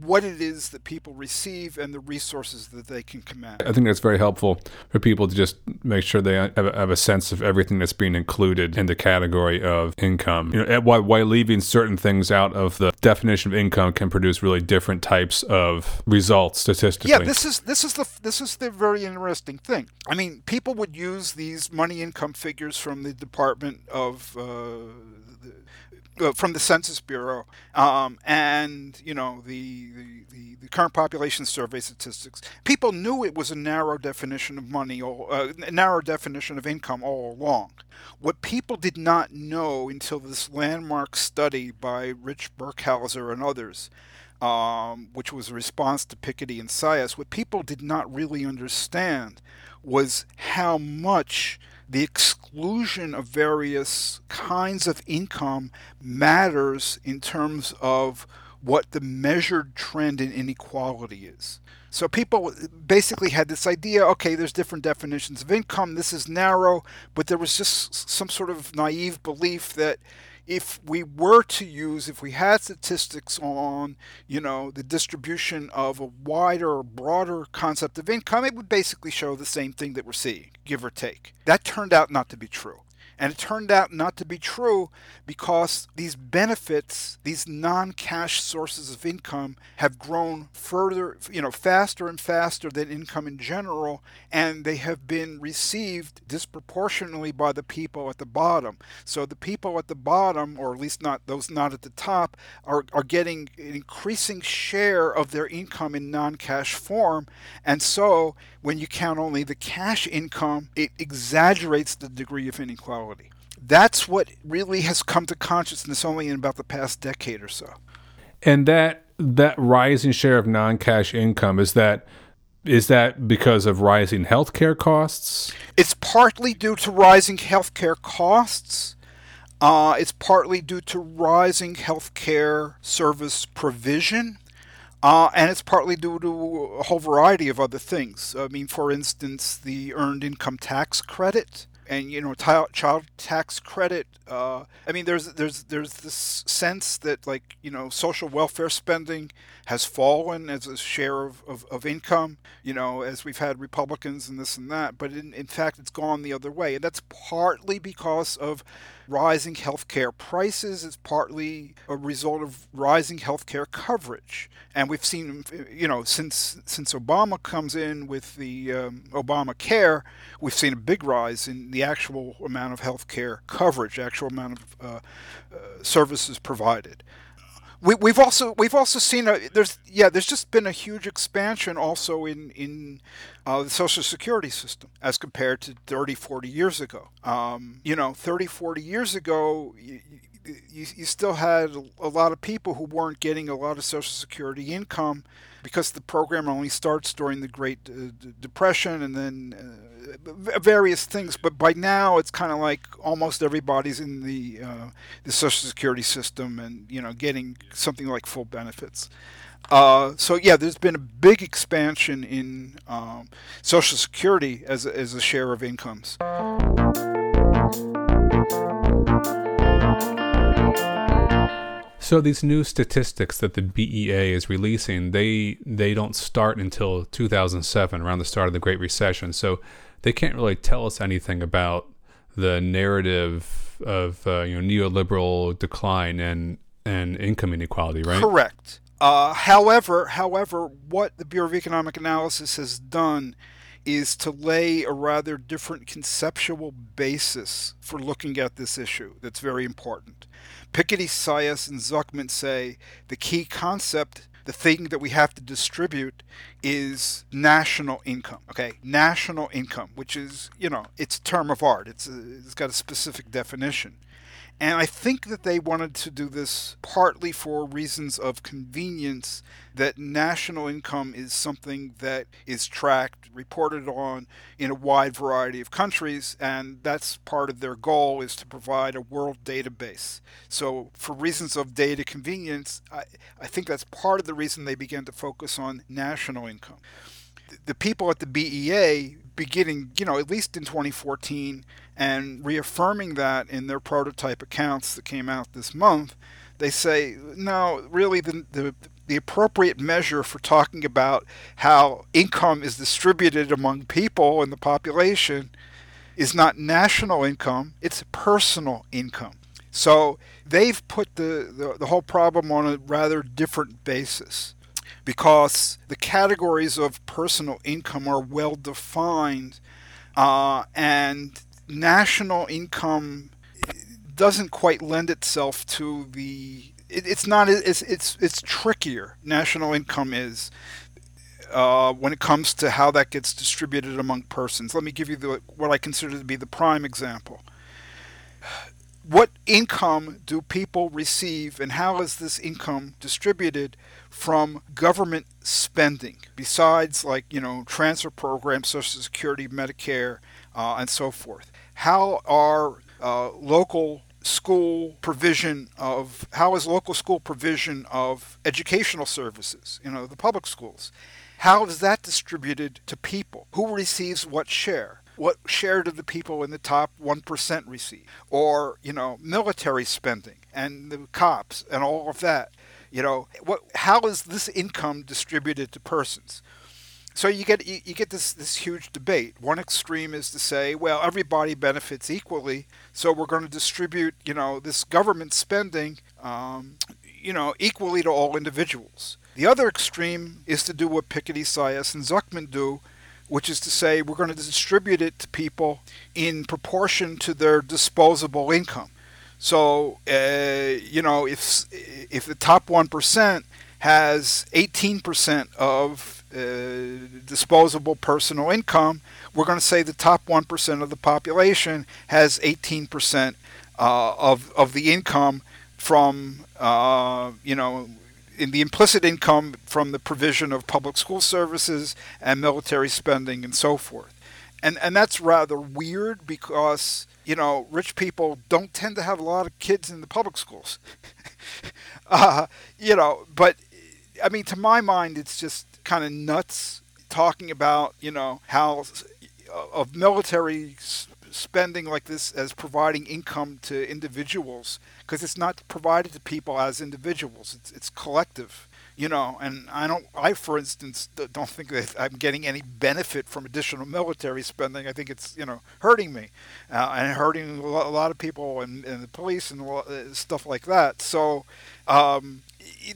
what it is that people receive and the resources that they can command. I think that's very helpful for people to just make sure they have a sense of everything that's being included in the category of income. You know, why leaving certain things out of the definition of income can produce really different types of results statistically. Yeah, this is the very interesting thing. I mean, people would use these money income figures from the Department of from the Census Bureau, and, you know, the Current Population Survey statistics. People knew it was a narrow definition of money, a narrow definition of income all along. What people did not know until this landmark study by Rich Birkhauser and others, which was a response to Piketty and Saez, what people did not really understand was how much the exclusion of various kinds of income matters in terms of what the measured trend in inequality is. So people basically had this idea, okay, there's different definitions of income, this is narrow, but there was just some sort of naive belief that if we had statistics on, the distribution of a wider, broader concept of income, it would basically show the same thing that we're seeing, give or take. That turned out not to be true. And it turned out not to be true because these benefits, these non-cash sources of income, have grown further, faster and faster than income in general, and they have been received disproportionately by the people at the bottom. So the people at the bottom, or at least not those not at the top, are getting an increasing share of their income in non-cash form. And so when you count only the cash income, it exaggerates the degree of inequality. That's what really has come to consciousness only in about the past decade or so. And that rising share of non-cash income, is that because of rising healthcare costs? It's partly due to rising healthcare costs. It's partly due to rising healthcare service provision. And it's partly due to a whole variety of other things. I mean, for instance, the Earned Income Tax Credit. And child tax credit. I mean, there's this sense that social welfare spending has fallen as a share of income. As we've had Republicans and this and that, but in fact, it's gone the other way, and that's partly because of rising healthcare prices. It's partly a result of rising healthcare coverage, and we've seen since Obama comes in with the Obamacare, we've seen a big rise in the actual amount of healthcare coverage, actual amount of services provided. We've also seen there's just been a huge expansion also in the Social Security system as compared to 30, 40 years ago. 30, 40 years ago, you still had a lot of people who weren't getting a lot of Social Security income because the program only starts during the Great Depression and then various things. But by now, it's kind of like almost everybody's in the Social Security system and getting something like full benefits. There's been a big expansion in Social Security as a share of incomes. So these new statistics that the BEA is releasing, they don't start until 2007, around the start of the Great Recession. So they can't really tell us anything about the narrative of neoliberal decline and income inequality, right? Correct. However, what the Bureau of Economic Analysis has done is to lay a rather different conceptual basis for looking at this issue that's very important. Piketty, Saez, and Zucman say the key concept, the thing that we have to distribute, is national income. Okay, national income, which is, it's a term of art. It's got a specific definition. And I think that they wanted to do this partly for reasons of convenience, that national income is something that is tracked, reported on in a wide variety of countries, and that's part of their goal, is to provide a world database. So for reasons of data convenience, I think that's part of the reason they began to focus on national income. The people at the BEA, beginning, at least in 2014, and reaffirming that in their prototype accounts that came out this month, they say, no, really the appropriate measure for talking about how income is distributed among people in the population is not national income, it's personal income. So they've put the whole problem on a rather different basis, because the categories of personal income are well defined, and national income doesn't quite lend itself to it's trickier. National income is when it comes to how that gets distributed among persons. Let me give you what I consider to be the prime example. What income do people receive, and how is this income distributed from government spending, besides transfer programs, Social Security, Medicare, and so forth? How are local school provision of educational services, the public schools? How is that distributed to people? Who receives what share? what share do the people in the top 1% receive? Or, you know, military spending and the cops and all of that. You know, how is this income distributed to persons? So you get this huge debate. One extreme is to say, well, everybody benefits equally, so we're going to distribute, you know, this government spending, you know, equally to all individuals. The other extreme is to do what Piketty, Saez, and Zucman do, which is to say we're going to distribute it to people in proportion to their disposable income. So, you know, if the top 1% has 18% of disposable personal income, we're going to say the top 1% of the population has 18% of the income from, you know, in the implicit income from the provision of public school services and military spending and so forth. And that's rather weird because, you know, rich people don't tend to have a lot of kids in the public schools. You know, but I mean, to my mind, it's just kind of nuts talking about, you know, how of military spending like this as providing income to individuals, because it's not provided to people as individuals. It's collective, you know, and I, for instance, don't think that I'm getting any benefit from additional military spending. I think it's, you know, hurting me and hurting a lot of people and the police and stuff like that. So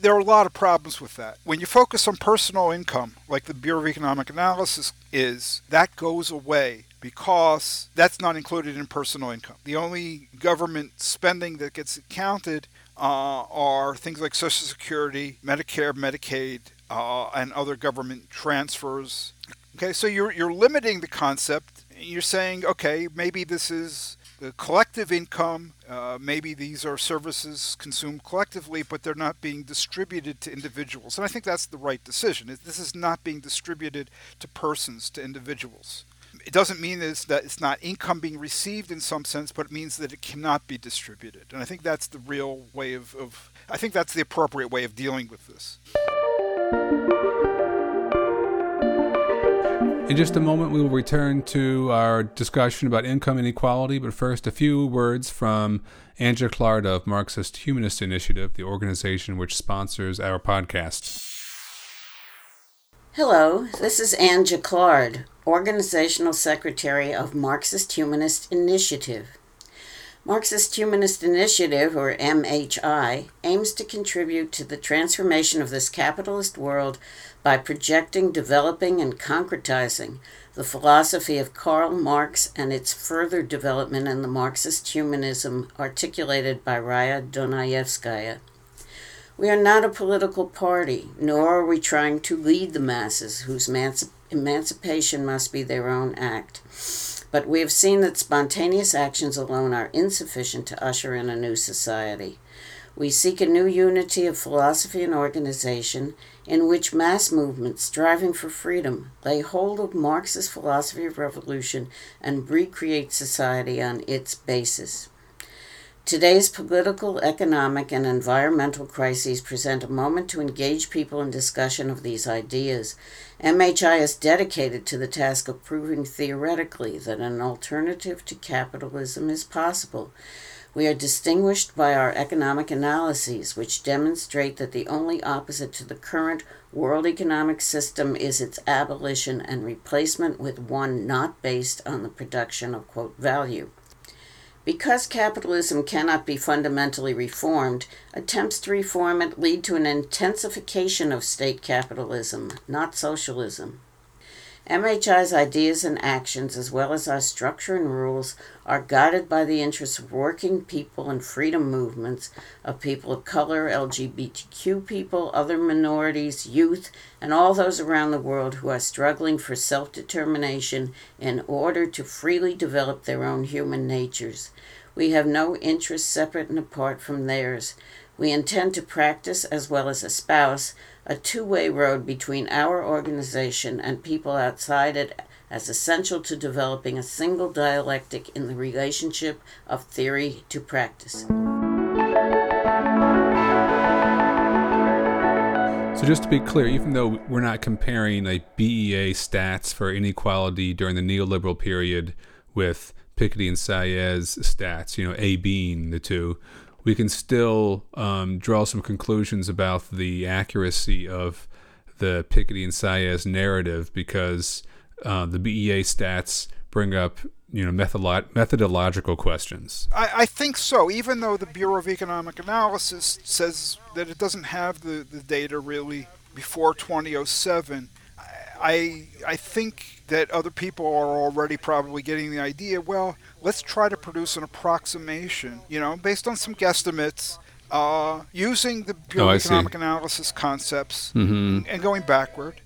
there are a lot of problems with that. When you focus on personal income, like the Bureau of Economic Analysis is, that goes away because that's not included in personal income. The only government spending that gets counted are things like Social Security, Medicare, Medicaid, and other government transfers. Okay, so you're limiting the concept. You're saying, okay, maybe this is the collective income. Maybe these are services consumed collectively, but they're not being distributed to individuals. And I think that's the right decision. This is not being distributed to persons, to individuals. It doesn't mean that it's not income being received in some sense, but it means that it cannot be distributed. And I think that's the real way I think that's the appropriate way of dealing with this. In just a moment, we will return to our discussion about income inequality, but first, a few words from Angela Clard of Marxist Humanist Initiative, the organization which sponsors our podcast. Hello, this is Angela Clard, Organizational Secretary of Marxist Humanist Initiative. Marxist Humanist Initiative, or MHI, aims to contribute to the transformation of this capitalist world by projecting, developing, and concretizing the philosophy of Karl Marx and its further development in the Marxist humanism articulated by Raya Dunayevskaya. We are not a political party, nor are we trying to lead the masses whose emancipation must be their own act. But we have seen that spontaneous actions alone are insufficient to usher in a new society. We seek a new unity of philosophy and organization in which mass movements striving for freedom lay hold of Marx's philosophy of revolution and recreate society on its basis. Today's political, economic, and environmental crises present a moment to engage people in discussion of these ideas. MHI is dedicated to the task of proving theoretically that an alternative to capitalism is possible. We are distinguished by our economic analyses, which demonstrate that the only opposite to the current world economic system is its abolition and replacement with one not based on the production of, quote, value. Because capitalism cannot be fundamentally reformed, attempts to reform it lead to an intensification of state capitalism, not socialism. MHI's ideas and actions, as well as our structure and rules, are guided by the interests of working people and freedom movements, of people of color, LGBTQ people, other minorities, youth, and all those around the world who are struggling for self-determination in order to freely develop their own human natures. We have no interests separate and apart from theirs. We intend to practice, as well as espouse, a two-way road between our organization and people outside it as essential to developing a single dialectic in the relationship of theory to practice. So just to be clear, even though we're not comparing like BEA stats for inequality during the neoliberal period with Piketty and Saez stats, you know, A being the two, we can still draw some conclusions about the accuracy of the Piketty and Saez narrative, because the BEA stats bring up, you know, methodological questions. I think so, even though the Bureau of Economic Analysis says that it doesn't have the data really before 2007. I think that other people are already probably getting the idea, well, let's try to produce an approximation, you know, based on some guesstimates, using the Bureau of Economic Analysis concepts and going backward.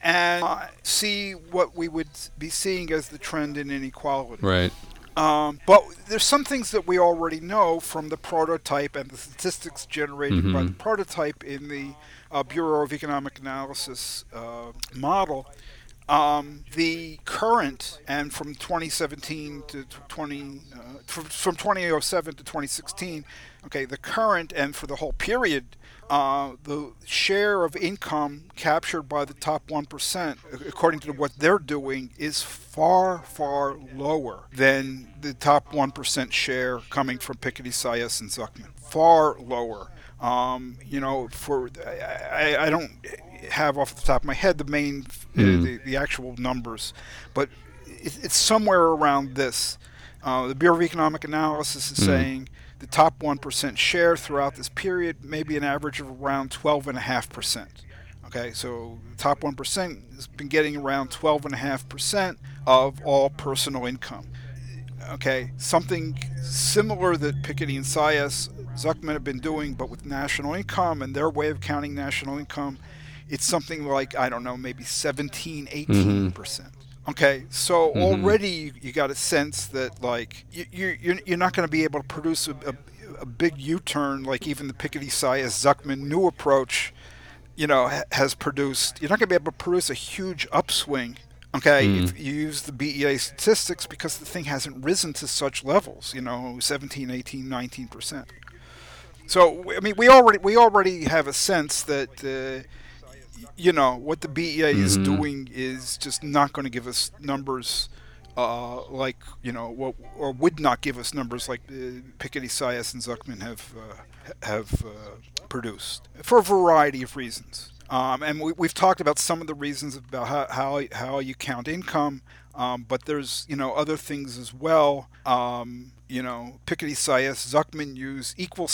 And see what we would be seeing as the trend in inequality. Right. But there's some things that we already know from the prototype and the statistics generated by the prototype in the Bureau of Economic Analysis model. The current, and from 2017 to from 2007 to 2016, okay, the current and for the whole period, the share of income captured by the top 1%, according to what they're doing, is far, far lower than the top 1% share coming from Piketty, Saez, and Zucman. Far lower. You know, for I don't have off the top of my head the main the actual numbers, but it's somewhere around this. The Bureau of Economic Analysis is saying the top 1% share throughout this period may be an average of around 12.5%. Okay, so the top 1% has been getting around 12.5% of all personal income. Okay, something similar that Piketty and Saez, Zucman have been doing, but with national income and their way of counting national income, it's something like, I don't know, maybe 17-18%. Okay, so already you got a sense that, like, you're not going to be able to produce a big U-turn like even the Piketty, Saez, Zucman new approach, you know, has produced. You're not going to be able to produce a huge upswing, okay, if you use the BEA statistics, because the thing hasn't risen to such levels, you know, 17, 18, 19%. So, I mean, we already have a sense that you know, what the BEA is doing is just not going to give us numbers like, you know, or would not give us numbers like Piketty, Saez, and Zucman have produced for a variety of reasons. And we've talked about some of the reasons about how you count income, but there's, you know, other things as well. You know, Piketty, Saez, Zucman use equal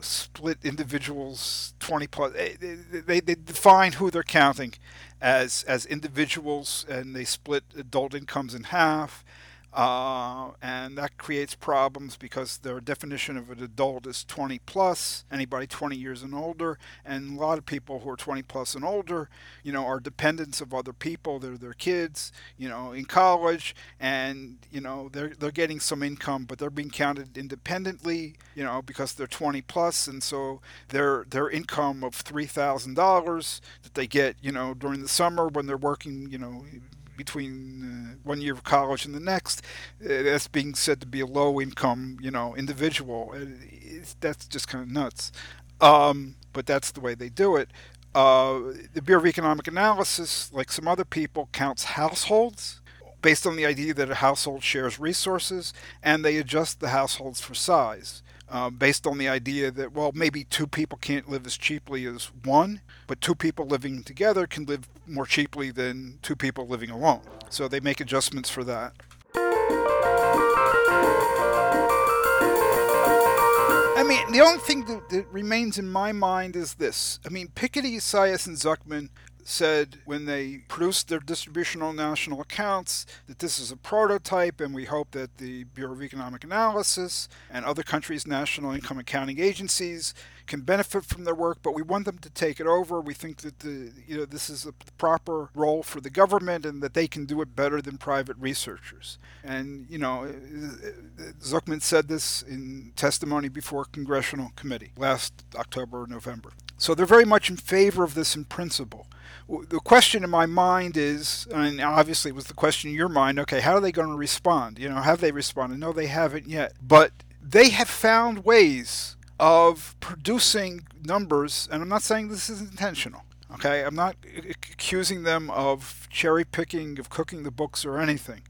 split individuals, 20 plus. They define who they're counting as individuals, and they split adult incomes in half, and that creates problems because their definition of an adult is 20 plus, anybody 20 years and older, and a lot of people who are 20 plus and older, you know, are dependents of other people. They're their kids, you know, in college, and, you know, they're getting some income, but they're being counted independently, you know, because they're 20 plus, and so their income of $3,000 that they get, you know, during the summer when they're working, you know, between 1 year of college and the next, that's being said to be a low-income, you know, individual. That's just kind of nuts. But that's the way they do it. The Bureau of Economic Analysis, like some other people, counts households based on the idea that a household shares resources, and they adjust the households for size. Based on the idea that, well, maybe two people can't live as cheaply as one, but two people living together can live more cheaply than two people living alone. So they make adjustments for that. I mean, the only thing that remains in my mind is this. I mean, Piketty, Saez, and Zucman said when they produced their distributional national accounts that this is a prototype, and we hope that the Bureau of Economic Analysis and other countries' national income accounting agencies can benefit from their work, but we want them to take it over. We think that this is the proper role for the government, and that they can do it better than private researchers. And, you know, Zucman said this in testimony before a congressional committee last October or November. So they're very much in favor of this in principle. The question in my mind is, and obviously it was the question in your mind, okay, how are they going to respond? You know, have they responded? No, they haven't yet. But they have found ways of producing numbers, and I'm not saying this is intentional, okay? I'm not accusing them of cherry picking, of cooking the books or anything.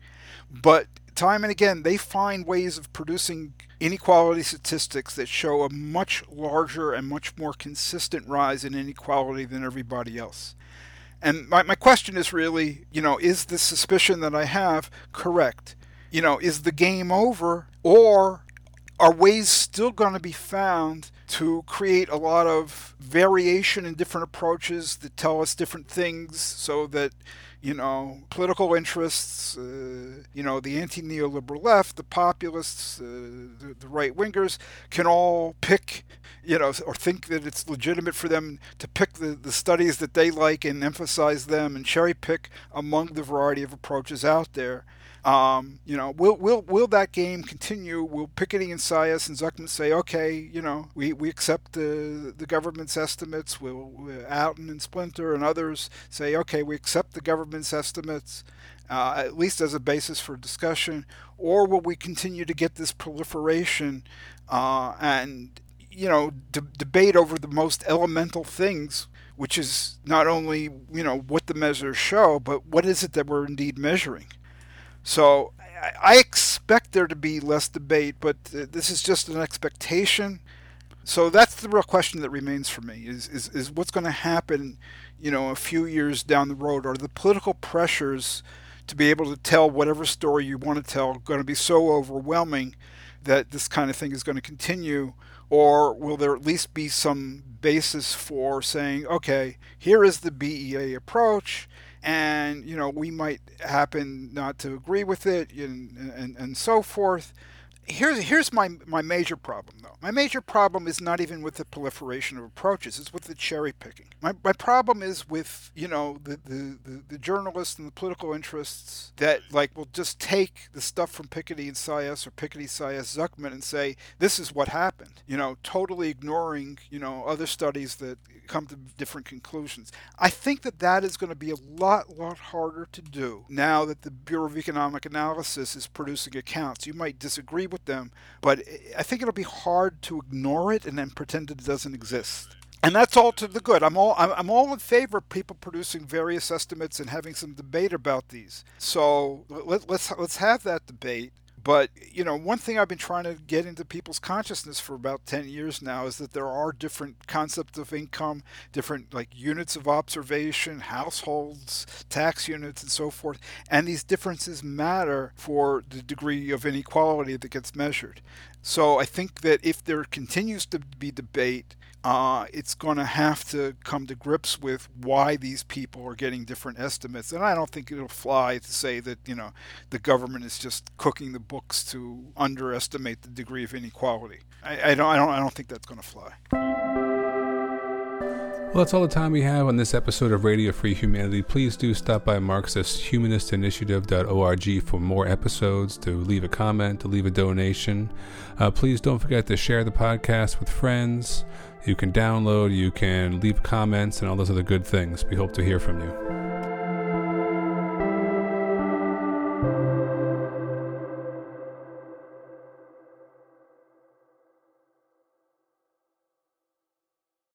But time and again, they find ways of producing inequality statistics that show a much larger and much more consistent rise in inequality than everybody else. And my question is really, you know, is the suspicion that I have correct? You know, is the game over, or are ways still going to be found to create a lot of variation in different approaches that tell us different things so that, you know, political interests, you know, the anti-neoliberal left, the populists, the right-wingers can all pick, you know, or think that it's legitimate for them to pick the studies that they like and emphasize them and cherry-pick among the variety of approaches out there. You know, will that game continue? Will Piketty and Saez and Zucman say, okay, you know, we accept the government's estimates? Will Outen and Splinter and others say, okay, we accept the government's estimates, at least as a basis for discussion? Or will we continue to get this proliferation and, you know, debate over the most elemental things, which is not only, you know, what the measures show, but what is it that we're indeed measuring? So I expect there to be less debate, but this is just an expectation. So that's the real question that remains for me, is what's going to happen, you know, a few years down the road? Are the political pressures to be able to tell whatever story you want to tell going to be so overwhelming that this kind of thing is going to continue? Or will there at least be some basis for saying, okay, here is the BEA approach, and, you know, we might happen not to agree with it, and so forth. Here's my major problem, though. My major problem is not even with the proliferation of approaches. It's with the cherry picking. My problem is with, you know, the journalists and the political interests that, like, will just take the stuff from Piketty and Saez or Piketty, Saez, Zucman and say, this is what happened, you know, totally ignoring, you know, other studies that come to different conclusions. I think that is going to be a lot harder to do now that the Bureau of Economic Analysis is producing accounts. You might disagree with them, but I think it'll be hard to ignore it and then pretend it doesn't exist. And that's all to the good. I'm all in favor of people producing various estimates and having some debate about these. So let's have that debate. But, you know, one thing I've been trying to get into people's consciousness for about 10 years now is that there are different concepts of income, different, like, units of observation, households, tax units, and so forth. And these differences matter for the degree of inequality that gets measured. So I think that if there continues to be debate, it's going to have to come to grips with why these people are getting different estimates. And I don't think it'll fly to say that, you know, the government is just cooking the books to underestimate the degree of inequality. I don't think that's going to fly. Well, that's all the time we have on this episode of Radio Free Humanity. Please do stop by Marxist Humanist Initiative.org for more episodes, to leave a comment, to leave a donation. Please don't forget to share the podcast with friends. You can download, you can leave comments, and all those other good things. We hope to hear from you.